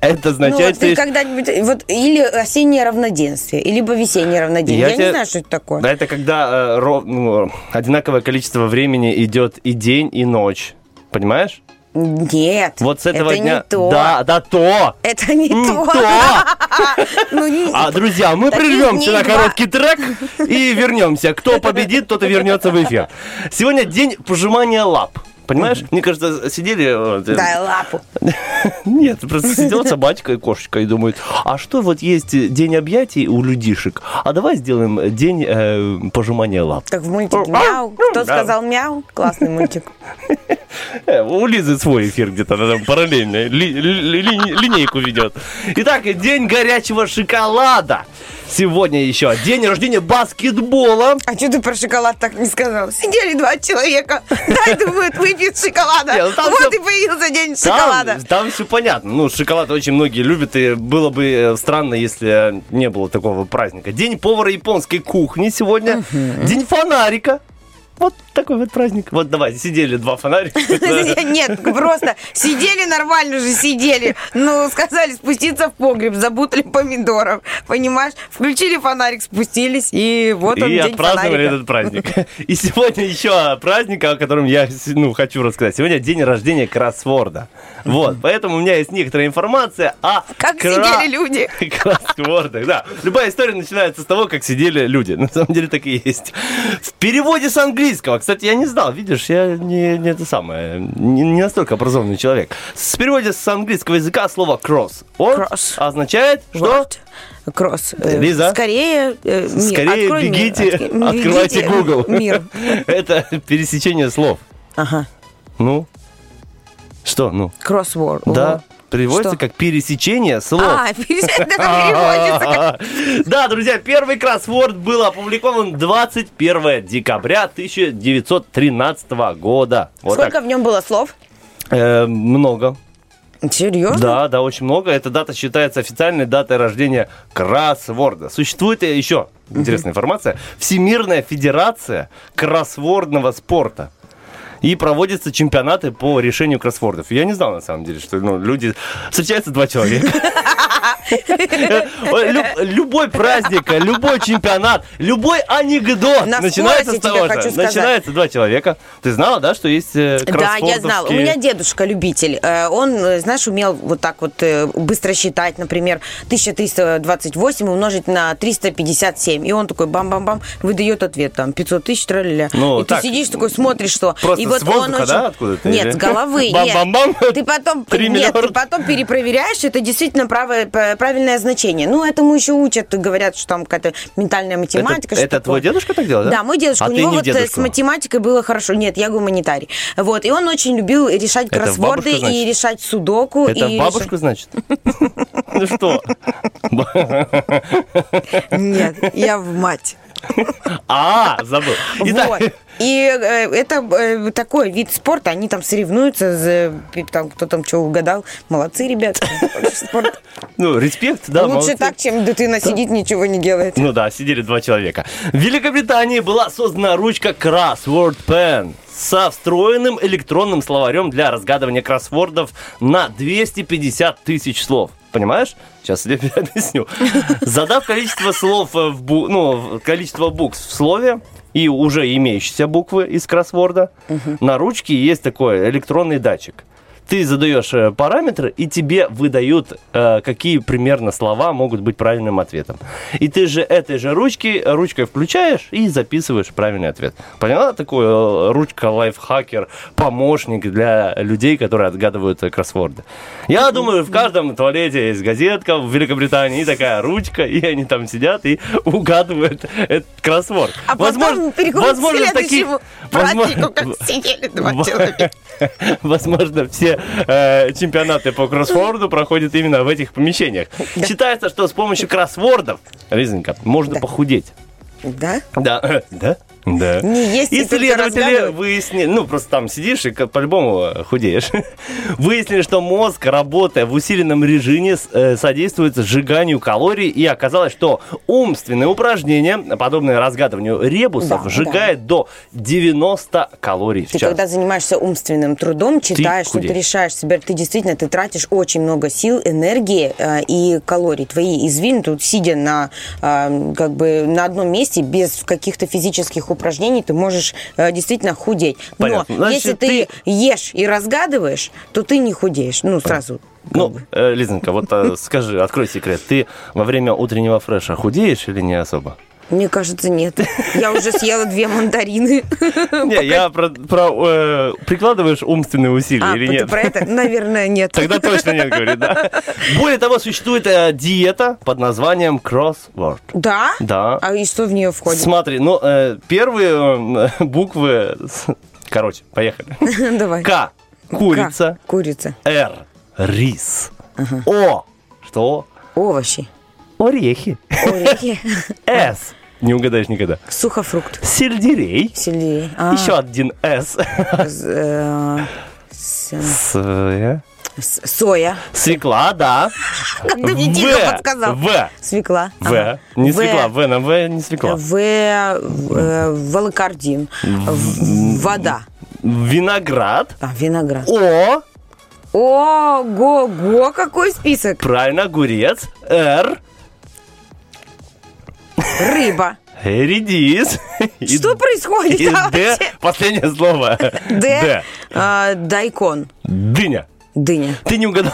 Это означает... Ну, ты когда-нибудь... Вот или осеннее равноденствие, либо весеннее равноденствие. Я не знаю, что это такое. Да, это когда одинаковое количество времени идет и день, и ночь. Понимаешь? Нет. Вот с этого это дня. Не то. Да, то. Это не то. А, друзья, мы прервемся на короткий трек и вернемся. Кто победит, тот и вернется в эфир. Сегодня день пожимания лап. Понимаешь? Мне кажется, сидели... Дай лапу. Нет, просто сидела собачка и кошечка и думают, а что вот есть день объятий у людишек, а давай сделаем день пожимания лап. Так в мультике мяу. Кто сказал мяу? Классный мультик. У Лизы свой эфир где-то, она там параллельно линейку ведет. Итак, день горячего шоколада. Сегодня еще день рождения баскетбола. А что ты про шоколад так не сказал? Сидели два человека, дай думают, выпьют шоколада. Нет, ну, вот все... и появился день шоколада. Там все понятно. Ну, шоколад очень многие любят, и было бы странно, если не было такого праздника. День повара японской кухни сегодня. День фонарика. Вот такой вот праздник. Вот давай, сидели два фонарика. Нет, просто сидели, нормально же сидели. Ну, сказали спуститься в погреб, забутали помидоров, понимаешь? Включили фонарик, спустились, и вот он день фонарика. И отпраздновали этот праздник. И сегодня еще праздник, о котором я хочу рассказать. Сегодня день рождения кроссворда. Вот, поэтому у меня есть некоторая информация о... Как сидели люди. Кроссвордах, да. Любая история начинается с того, как сидели люди. На самом деле так и есть. В переводе с английского. Кстати, я не знал, видишь, я не настолько образованный человек. В переводе с английского языка слово cross означает, что... Кросс. Лиза, скорее бегите, открывайте Google. Мир. Это пересечение слов. Ага. Ну, что, ну? Кроссворд. Да. Переводится как пересечение слов. Да, друзья, первый кроссворд был опубликован 21 декабря 1913 года. Сколько в нем было слов? Много. Серьезно? Да, да, очень много. Эта дата считается официальной датой рождения кроссворда. Существует еще интересная информация. Всемирная федерация кроссвордного спорта. И проводятся чемпионаты по решению кроссвордов. Я не знал, на самом деле, что люди... Встречаются два человека. Любой праздник, любой чемпионат, любой анекдот начинается с того же. Начинается два человека. Ты знала, да, что есть кроссвордовские... Да, я знала. У меня дедушка любитель. Он, знаешь, умел вот так вот быстро считать, например, 1328 умножить на 357. И он такой бам-бам-бам выдает ответ, там, 500 тысяч, тра-ля-ля. И ты сидишь такой, смотришь, что... Просто вот с воздуха, да, откуда ты? Нет, с головы. Бам-бам-бам. Ты потом перепроверяешь, это действительно правильное значение. Ну, этому еще учат, говорят, что там какая-то ментальная математика. Это твой дедушка так делал, да? Да, мой дедушка. У него вот с математикой было хорошо. Нет, я гуманитарий. Вот, и он очень любил решать кроссворды и решать судоку. Это бабушка, значит? Ну что? Нет, я в мать. Забыл. Итак. И это такой вид спорта, они там соревнуются, кто там что угадал. Молодцы, ребята. Ну, респект, да, молодцы. Лучше так, чем дитина сидит, ничего не делает. Ну да, сидели два человека. В Великобритании была создана ручка Crossword Pen со встроенным электронным словарем для разгадывания кроссвордов на 250 тысяч слов. Понимаешь? Сейчас я тебе объясню. Задав количество слов, количество букв в слове, и уже имеющиеся буквы из кроссворда, на ручке есть такой электронный датчик. Ты задаешь параметры, и тебе выдают, какие примерно слова могут быть правильным ответом. И ты же этой же ручкой включаешь и записываешь правильный ответ. Поняла? Такой ручка-лайфхакер, помощник для людей, которые отгадывают кроссворды. Я думаю, в каждом туалете есть газетка в Великобритании, и такая ручка, и они там сидят и угадывают этот кроссворд. А потом переходят к следующему празднику, как сидели два человека. Возможно, все чемпионаты по кроссворду проходят именно в этих помещениях. Да. Считается, что с помощью кроссвордов, Лизонька, можно похудеть. Да? Да. Да? Да. Исследователи выяснили, просто там сидишь и по-любому худеешь. Выяснили, что мозг, работая в усиленном режиме, содействует сжиганию калорий, и оказалось, что умственные упражнения, подобные разгадыванию ребусов, сжигает до 90 калорий в час. Ты когда занимаешься умственным трудом, читаешь, ты решаешь себя, ты действительно тратишь очень много сил, энергии и калорий. Твои извилины тут, сидя на одном месте, без каких-то физических упражнений, ты можешь действительно худеть. Понятно. Но значит, если ты ешь и разгадываешь, то ты не худеешь. Сразу. Лизонька, скажи, открой секрет. Ты во время утреннего фреша худеешь или не особо? Мне кажется, нет. Я уже съела две мандарины. Не, я про прикладываешь умственные усилия или нет? Про это, наверное, нет. Тогда точно нет, говорит, да. Более того, существует диета под названием кроссворд. Да? Да. А и что в нее входит? Смотри, первые буквы... Короче, поехали. Давай. К. Курица. Курица. Р. Рис. О. Что? Овощи. Орехи. С. Не угадаешь никогда. Сухофрукт. Сельдерей. Еще один С. Соя. Свекла, да. Как ты мне тихо подсказал. В. Свекла. В. Не свекла. В на В не свекла. В. Волокордин. Вода. Виноград. Виноград. О. Ого-го, какой список. Правильно, огурец. Р. Рыба. Редис. Что происходит? Последнее слово. Д. Дайкон. Дыня. Дыня. Ты не угадал.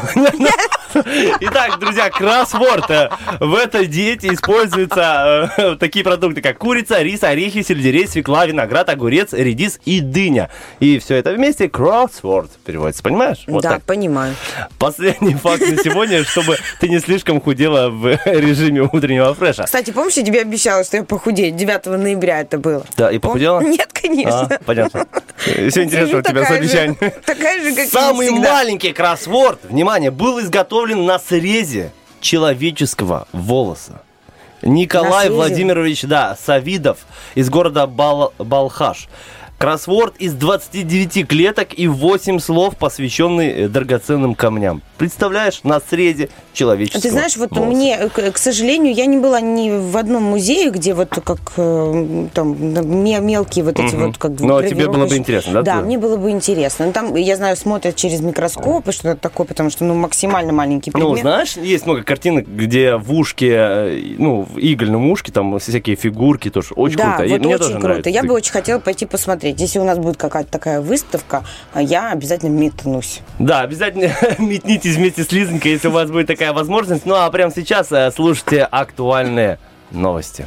Итак, друзья, кроссворд. В этой диете используются такие продукты, как курица, рис, орехи, сельдерей, свекла, виноград, огурец, редис и дыня. И все это вместе кроссворд переводится. Понимаешь? Да, понимаю. Последний факт на сегодня, чтобы ты не слишком худела в режиме утреннего фреша. Кстати, помнишь, я тебе обещала, что я похудею? 9 ноября это было. Да, и похудела? Нет, конечно. Понятно. Все интересно у тебя с обещанием. Такая же, как и самый маленький кроссворд, внимание, был изготовлен на срезе человеческого волоса. Николай Владимирович, да, Савидов из города Балхаш. Кроссворд из 29 клеток и 8 слов, посвященный драгоценным камням. Представляешь, на среде человеческого. Ты знаешь, вот волоса. Мне, к сожалению, я не была ни в одном музее, где вот как там мелкие вот эти вот как... Ну, а тебе было бы интересно, да? Да, мне было бы интересно. Ну, там, я знаю, смотрят через микроскоп и что-то такое, потому что, ну, максимально маленький предмет. Ну, знаешь, есть много картинок, где в ушке, ну, в игольном ушке, там всякие фигурки тоже. Очень круто. Да, вот мне очень круто. Нравится. Я бы очень хотела пойти посмотреть. Если у нас будет какая-то такая выставка, я обязательно метнусь. Да, обязательно метнитесь вместе с Лизонькой, если у вас будет такая возможность. Ну а прямо сейчас слушайте актуальные новости.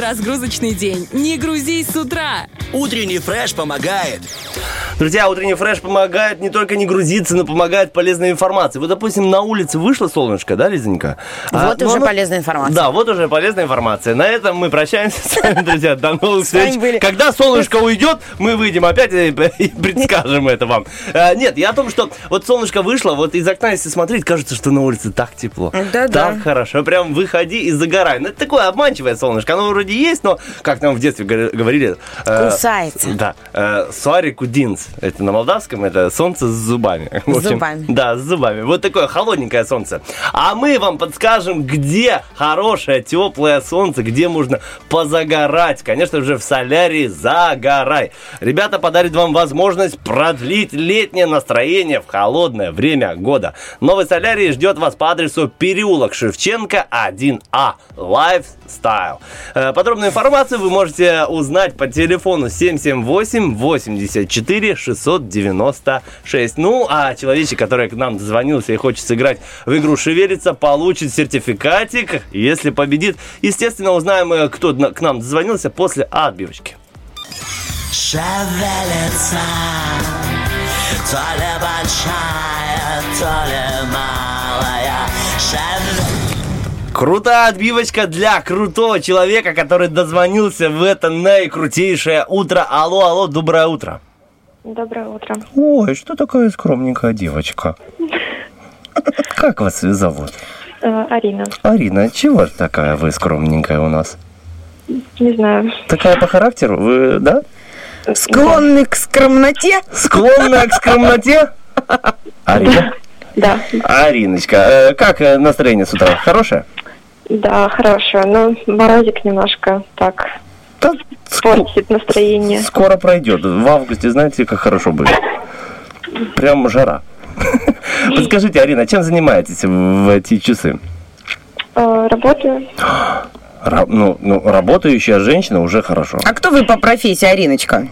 Разгрузочный день. Не грузись с утра. Утренний фреш помогает. Друзья, утренний фреш помогает не только не грузиться, но помогает полезной информации. Вот, допустим, на улице вышло солнышко, да, Лизонька? Вот уже полезная информация. Да, вот уже полезная информация. На этом мы прощаемся с вами, друзья. До новых встреч. Когда солнышко уйдет, мы выйдем опять и предскажем это вам. Нет, я о том, что вот солнышко вышло, вот из окна, если смотреть, кажется, что на улице так тепло. Да-да. Так хорошо. Прям выходи и загорай. Ну, это такое обманчивое солнышко. Оно вроде есть, но, как нам в детстве говорили... Кусается. Да. Сарикудинс. Это на молдавском, это солнце с зубами. С зубами. Да, с зубами. Вот такое холодненькое солнце. А мы вам подскажем, где хорошее, теплое солнце, где можно позагорать. Конечно же, в солярии «Загорай». Ребята подарят вам возможность продлить летнее настроение в холодное время года. Новый солярий ждет вас по адресу переулок Шевченко, 1А, Lifestyle. Подробную информацию вы можете узнать по телефону 778-84-696. Ну, а человечек, который к нам дозвонился и хочет сыграть в игру «Шевелица», получит сертификатик, если победит. Естественно, узнаем, кто к нам дозвонился после отбивочки. шевелится, то ли большая, то ли малая, шевелится. Крутая отбивочка для крутого человека, который дозвонился в это наикрутейшее утро. Алло, алло, доброе утро. Доброе утро. Ой, что такая скромненькая девочка? Как вас зовут? Арина. Арина, чего такая вы скромненькая у нас? Не знаю. Такая по характеру? Вы, да? Склонны к скромноте? Склонны к скромноте? Арина? Да. Ариночка, как настроение с утра? Хорошее? Да, хорошее, но морозик немножко так портит настроение. Скоро пройдет. В августе, знаете, как хорошо будет. Прям жара. Подскажите, Арина, чем занимаетесь в эти часы? Работаю. Работающая женщина уже хорошо. А кто вы по профессии, Ариночка?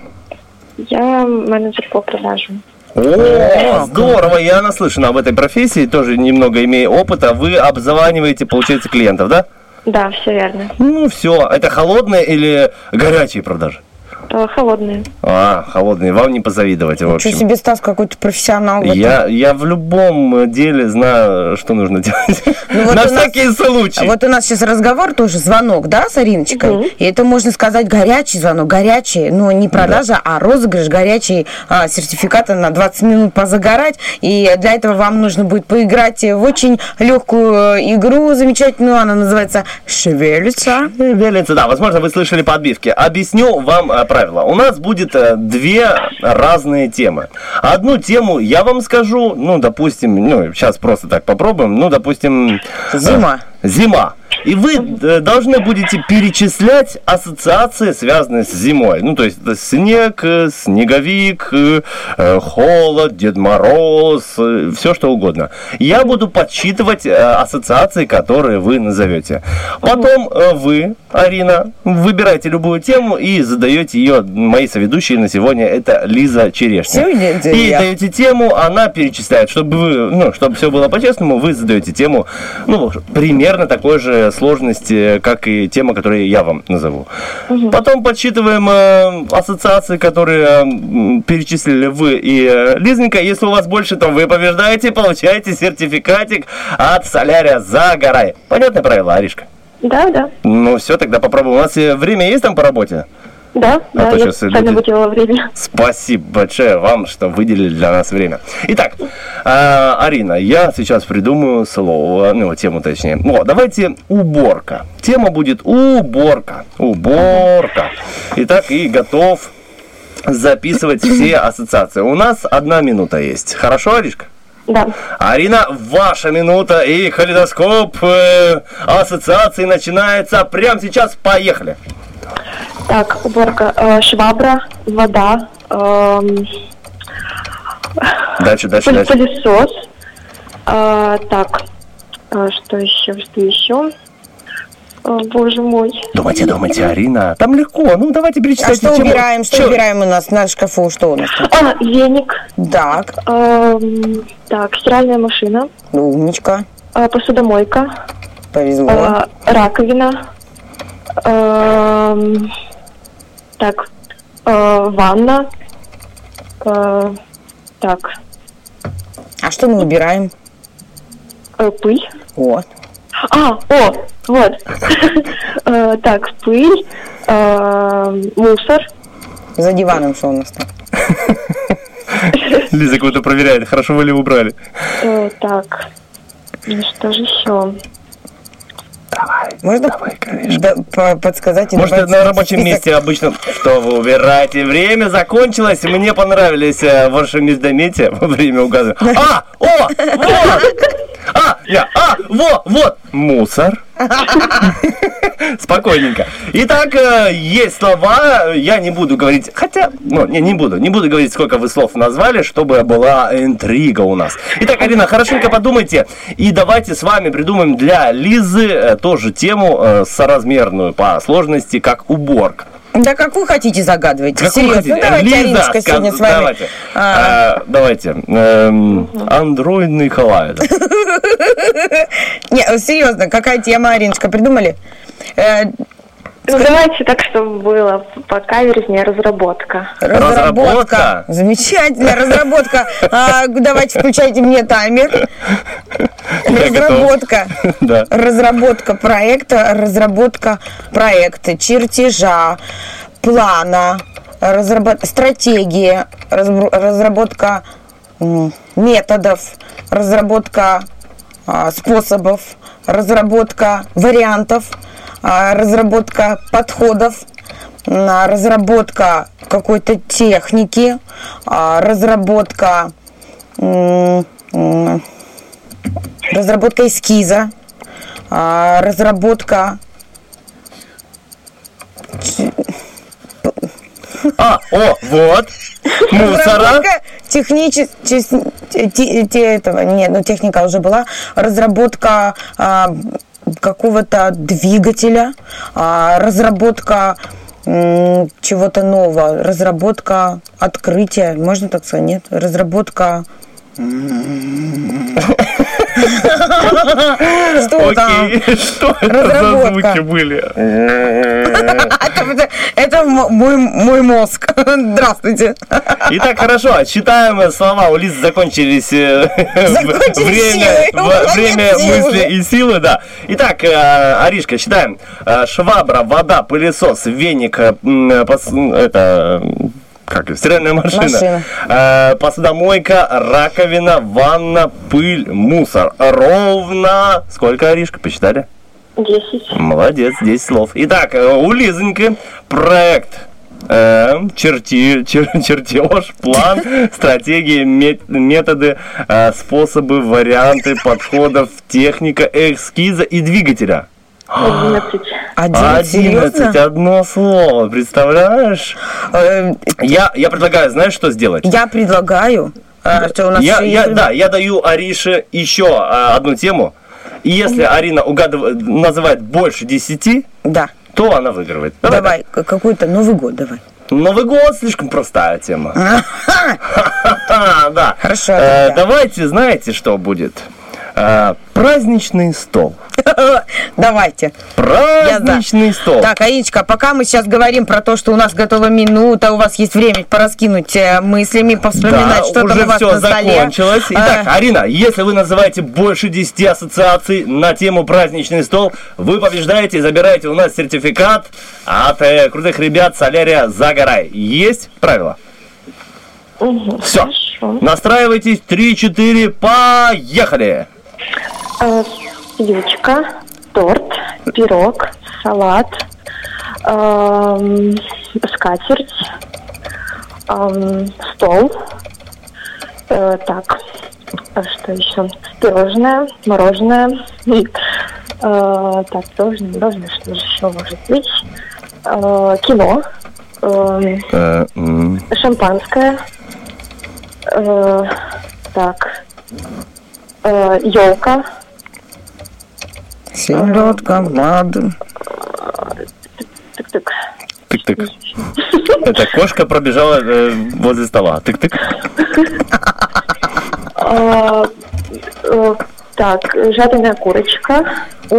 Я менеджер по продажам. О, здорово, я наслышана об этой профессии, тоже немного имея опыта. Вы обзваниваете, получается, клиентов, да? Да, все верно. Ну, все. Это холодные или горячие продажи? Холодные. А, холодные. Вам не позавидовать, в общем. Что себе, Стас, какой-то профессионал. Я в любом деле знаю, что нужно делать. Ну, вот на всякие случаи. Вот у нас сейчас разговор тоже, звонок, да, с Ариночкой? Mm-hmm. И это, можно сказать, горячий звонок, горячий, но не продажа, а розыгрыш, горячий сертификат на 20 минут позагорать. И для этого вам нужно будет поиграть в очень легкую игру замечательную, она называется «Шевелица». Шевелица, да, возможно, вы слышали по отбивке. Объясню вам правила. У нас будет две разные темы. Одну тему я вам скажу, допустим, сейчас просто так попробуем, допустим... Зима. Зима. И вы должны будете перечислять ассоциации, связанные с зимой. Ну, то есть снег, снеговик, холод, Дед Мороз, все что угодно. Я буду подсчитывать ассоциации, которые вы назовете. Потом вы, Арина, выбираете любую тему и задаете ее. Мои соведущие на сегодня это Лиза Черешня. И даете тему, она перечисляет. Чтобы вы, чтобы все было по-честному, вы задаете тему, примерно такой же сложности, как и тема, которую я вам назову. Потом подсчитываем ассоциации, которые перечислили вы и Лизненька. Если у вас больше, то вы побеждаете, получаете сертификатик от солярия «Загорай». Понятное правило, Аришка? Да, да. Ну все, тогда попробуем. У нас время есть там по работе? Да, да, я специально выделила время. Спасибо большое вам, что выделили для нас время. Итак, Арина, я сейчас придумаю слово, тему точнее. Давайте уборка. Тема будет уборка. Уборка. Итак, и готов записывать все ассоциации. У нас 1 минута есть. Хорошо, Аришка? Да. Арина, ваша минута и калейдоскоп ассоциаций начинается прямо сейчас. Поехали. Так, уборка, швабра, вода, дальше. Пылесос, что еще, боже мой. Думайте, Арина, там легко, давайте перечитайте. А что тему. Убираем, что убираем у нас на шкафу, что у нас там? Веник, так. Стиральная машина. Умничка. Посудомойка. Повезло. Раковина. Ванна. А что мы убираем? Пыль. Вот. Вот. Так, пыль, мусор. За диваном что у нас там? Лиза кого-то проверяет, хорошо вы ли убрали. Так, что же еще? Можно подсказать? Может, на рабочем месте обычно, что вы убираете? Время закончилось. Мне понравились ваши междометия во время указа. Вот. Мусор. Спокойненько. Итак, есть слова, я не буду говорить, хотя, не буду говорить, сколько вы слов назвали, чтобы была интрига у нас. Итак, Арина, хорошенько подумайте, и давайте с вами придумаем для Лизы тоже тему соразмерную по сложности, как уборка. Да как вы хотите загадывать? Серьезно, давайте, Ариночка, сегодня с вами. Давайте. Андроидный коллайдер. Серьезно, какая тема, Ариночка, придумали? Ну, давайте так, чтобы было покаверзнее разработка. Разработка? Замечательно, разработка. Давайте включайте мне таймер. Разработка. Разработка проекта, чертежа, плана, стратегии, разработка методов, разработка способов, разработка вариантов, разработка подходов, разработка какой-то техники, разработка эскиза, разработка... Вот! Мусора! Техника уже была. Разработка какого-то двигателя, разработка чего-то нового, разработка открытия, можно так сказать, нет? Разработка... Что там? Что это за звуки были? Это мой мозг. Здравствуйте. Итак, хорошо. Читаем слова. У Лизы закончились время, мысли и силы, да. Итак, Аришка, читаем. Швабра, вода, пылесос, веник, стиральная машина. Посудомойка, раковина, ванна, пыль, мусор. Ровно... Сколько, Аришка, посчитали? 10. Молодец, 10 слов. Итак, у Лизоньки проект... чертеж, план, стратегии, методы, способы, варианты, подходов, техника, эскиза и двигателя. 11. Одно слово, представляешь? Я предлагаю, знаешь, что сделать? Я предлагаю, что у нас я даю Арише еще одну тему. И если Арина называет больше 10, то она выигрывает. Давай. Какой-то Новый год давай. Новый год слишком простая тема. Да. Хорошо. Давайте, знаете, что будет? Праздничный стол. Давайте. Праздничный стол. Так, Аечка, пока мы сейчас говорим про то, что у нас готова минута, у вас есть время пораскинуть мыслями, повспоминать, что там у вас на столе. Закончилось. Итак, Арина, если вы называете больше 10 ассоциаций на тему праздничный стол, вы побеждаете и забираете у нас сертификат от крутых ребят солярия «Загорай». Есть правила? Все. Настраивайтесь. 3-4. Поехали. Свечка, торт, пирог, салат, скатерть, стол, так, что еще? Пирожное, мороженое, так, пирожное, что же еще может быть? Кино, шампанское, так, елка. Селедка, мадам. Тык-тык. Тык-тык. Эта кошка пробежала возле стола. Тык-тык. Так, жареная курочка. О,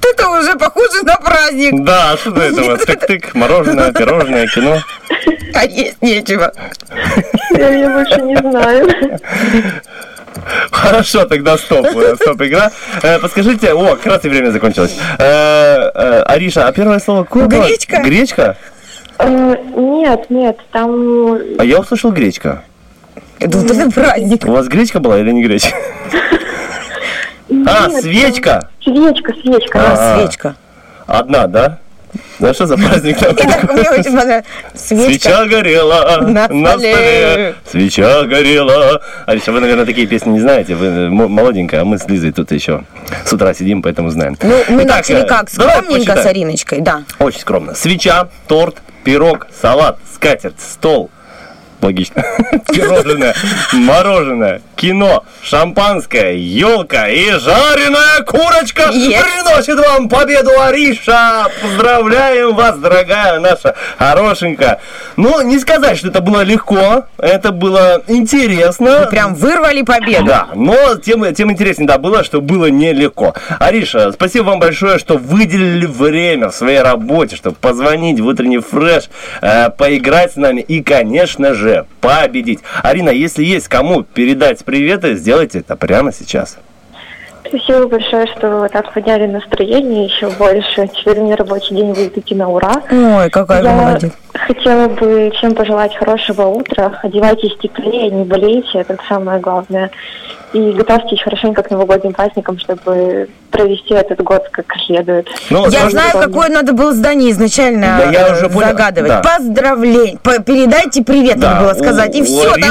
ты-то уже похоже на праздник. Да, что это у вас? Тык-тык, мороженое, пирожное, кино. А есть нечего. Я больше не знаю. Хорошо, тогда стоп игра. Подскажите, как раз и время закончилось. Ариша, а первое слово куда? Гречка. Гречка? Нет, там... А я услышал гречка. Это вот это праздник. У вас гречка была или не гречка? Свечка. Свечка. Свечка. Одна, да? Да что за праздник такой? Мне очень понравилось. Свеча горела на столе. Свеча горела. Ариша, вы, наверное, такие песни не знаете. Вы молоденькая, а мы с Лизой тут еще с утра сидим, поэтому знаем. Ну, мы начали как? Скромненько с Ариночкой, да. Очень скромно. Свеча, торт, пирог, салат, скатерть, стол, Логично. Пирожное, мороженое, кино, шампанское, елка и жареная курочка приносит вам победу, Ариша! Поздравляем вас, дорогая наша хорошенькая. Но не сказать, что это было легко, это было интересно. Вы прям вырвали победу. Да, но тем интереснее, да, было, что было нелегко. Ариша, спасибо вам большое, что выделили время в своей работе, чтобы позвонить в утренний фреш, поиграть с нами и, конечно же, победить. Арина, если есть кому передать приветы, сделайте это прямо сейчас. Спасибо большое, что вы так подняли настроение еще больше. Теперь у меня рабочий день будет идти на ура. Ой, какая вы молодец. Хотела бы всем пожелать хорошего утра. Одевайтесь теплее, не болейте, это самое главное. И готовьтесь хорошенько к новогодним праздникам, чтобы провести этот год как следует. Ну, я знаю, какое надо было здание изначально загадывать. Да. Поздравление. Передайте привет, надо было сказать. И все, там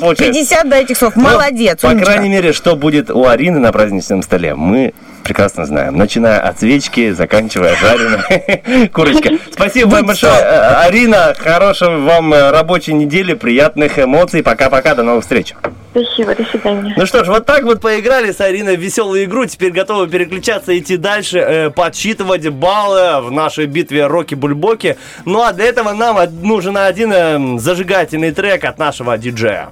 вы 50 до этих слов. Молодец, умничка. По крайней мере, что будет у Арины на праздничном столе, мы прекрасно знаем. Начиная от свечки, заканчивая жареной курочкой. Спасибо вам большое, Арина. Хорошей вам рабочей недели, приятных эмоций. Пока-пока, до новых встреч. Спасибо, до свидания. Ну что ж, вот так вот поиграли с Ариной в веселую игру. Теперь готовы переключаться, идти дальше, подсчитывать баллы в нашей битве «Рокки-Бульбоки». Ну а для этого нам нужен один зажигательный трек от нашего диджея.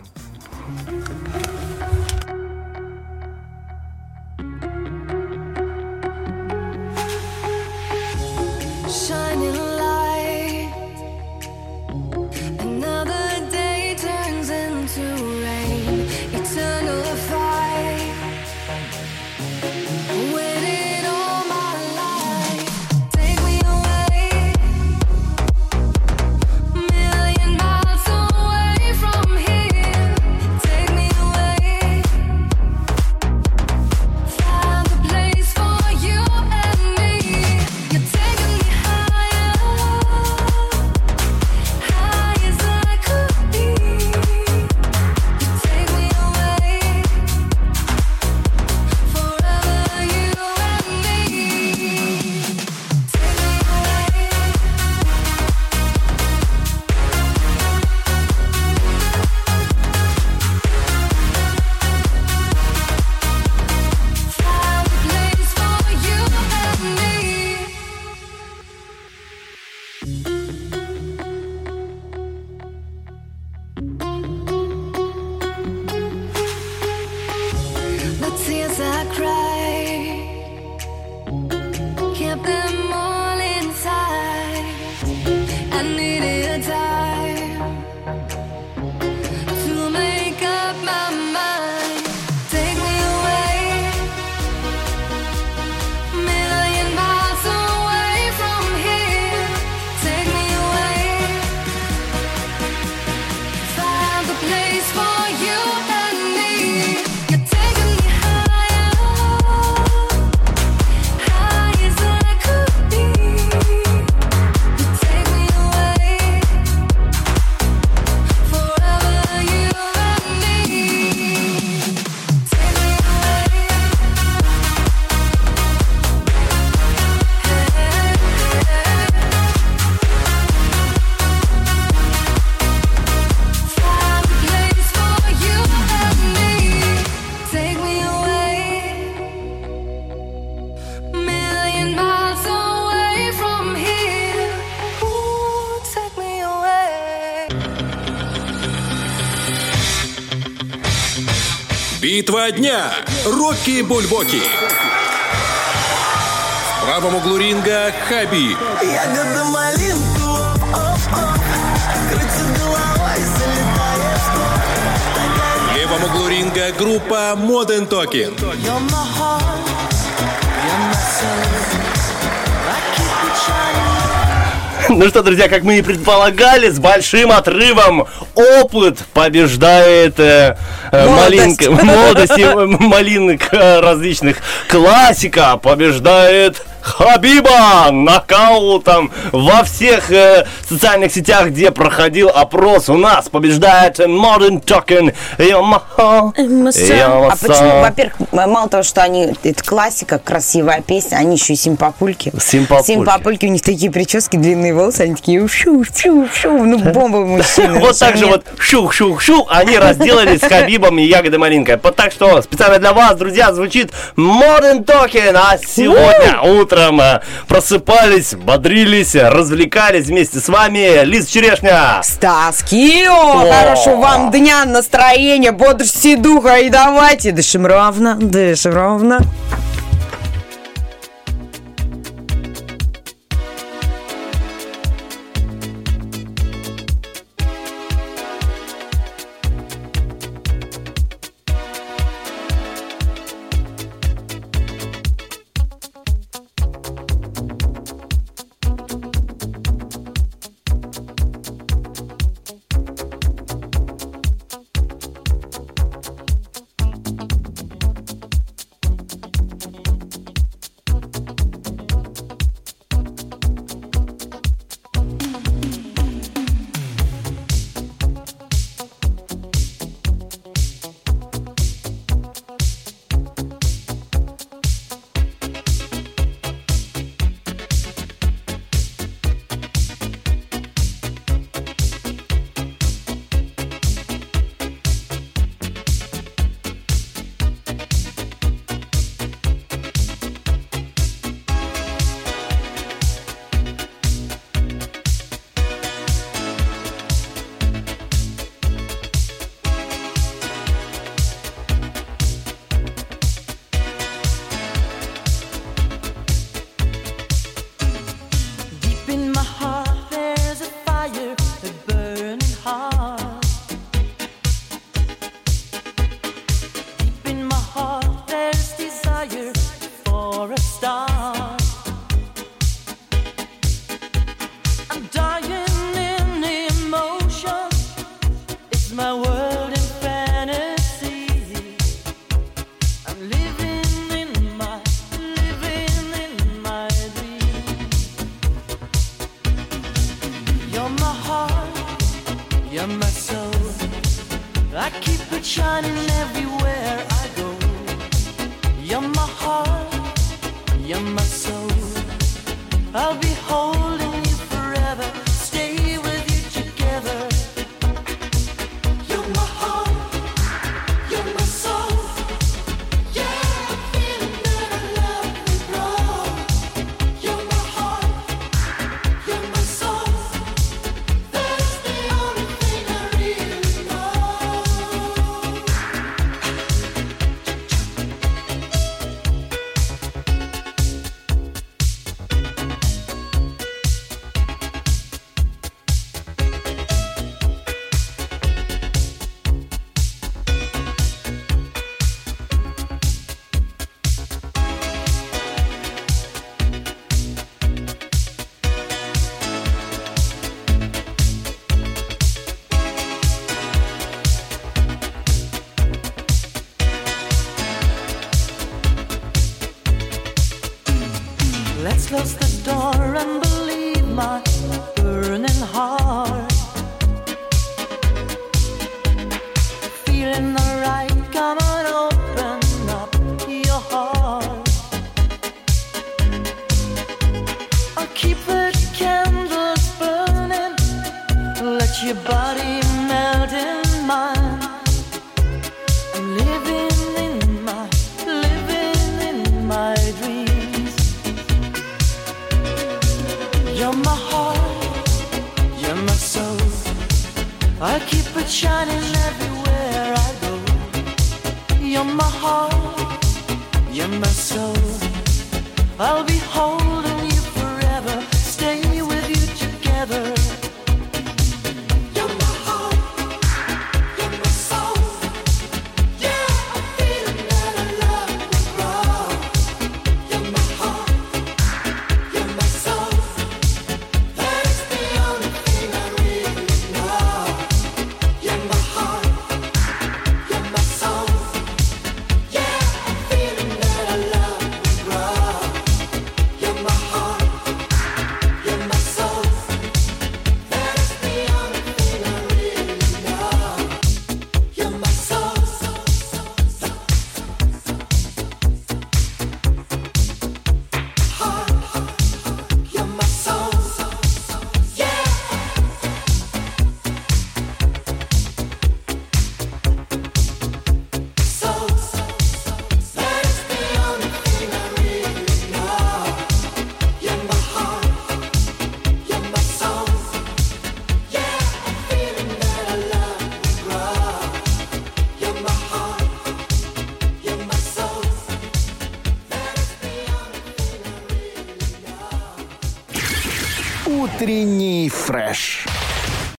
Битва дня. Рокки-Бульбоки. В правом углу ринга Хабиб. Ягода малинку, оп-оп. Крутит головой, залетает в топ. В левом углу ринга группа Modern Talking. Ну что, друзья, как мы и предполагали, с большим отрывом опыт побеждает молодость и малинок различных. Классика побеждает Хабиба нокаутом во всех социальных сетях, где проходил опрос. У нас побеждает Modern Talking. А почему, во-первых, мало того, что они, это классика, красивая песня, они еще и симпапульки. Симпапульки, у них такие прически, длинные волосы, они такие шух-шух-шух, ну бомба мужчины. Вот так же вот шух-шух-шух, они разделались с Хабибом и Ягодой Малинкой. Так что специально для вас, друзья, звучит Modern Talking. А сегодня утром просыпались, бодрились, развлекались вместе с вами Лиза Черешня, Стас Кио. Хорошего вам дня, настроения, бодрости духа. И давайте дышим ровно, дышим ровно. Close the door and believe my burning heart. Feeling alright, come on, open up your heart. I'll keep the candles burning, let your body melt in mine. I'm living in my dream. You're my heart, you're my soul. I keep it shining everywhere I go. You're my heart, you're my soul. I'll be holding you forever, stay with you together. Утренний фреш.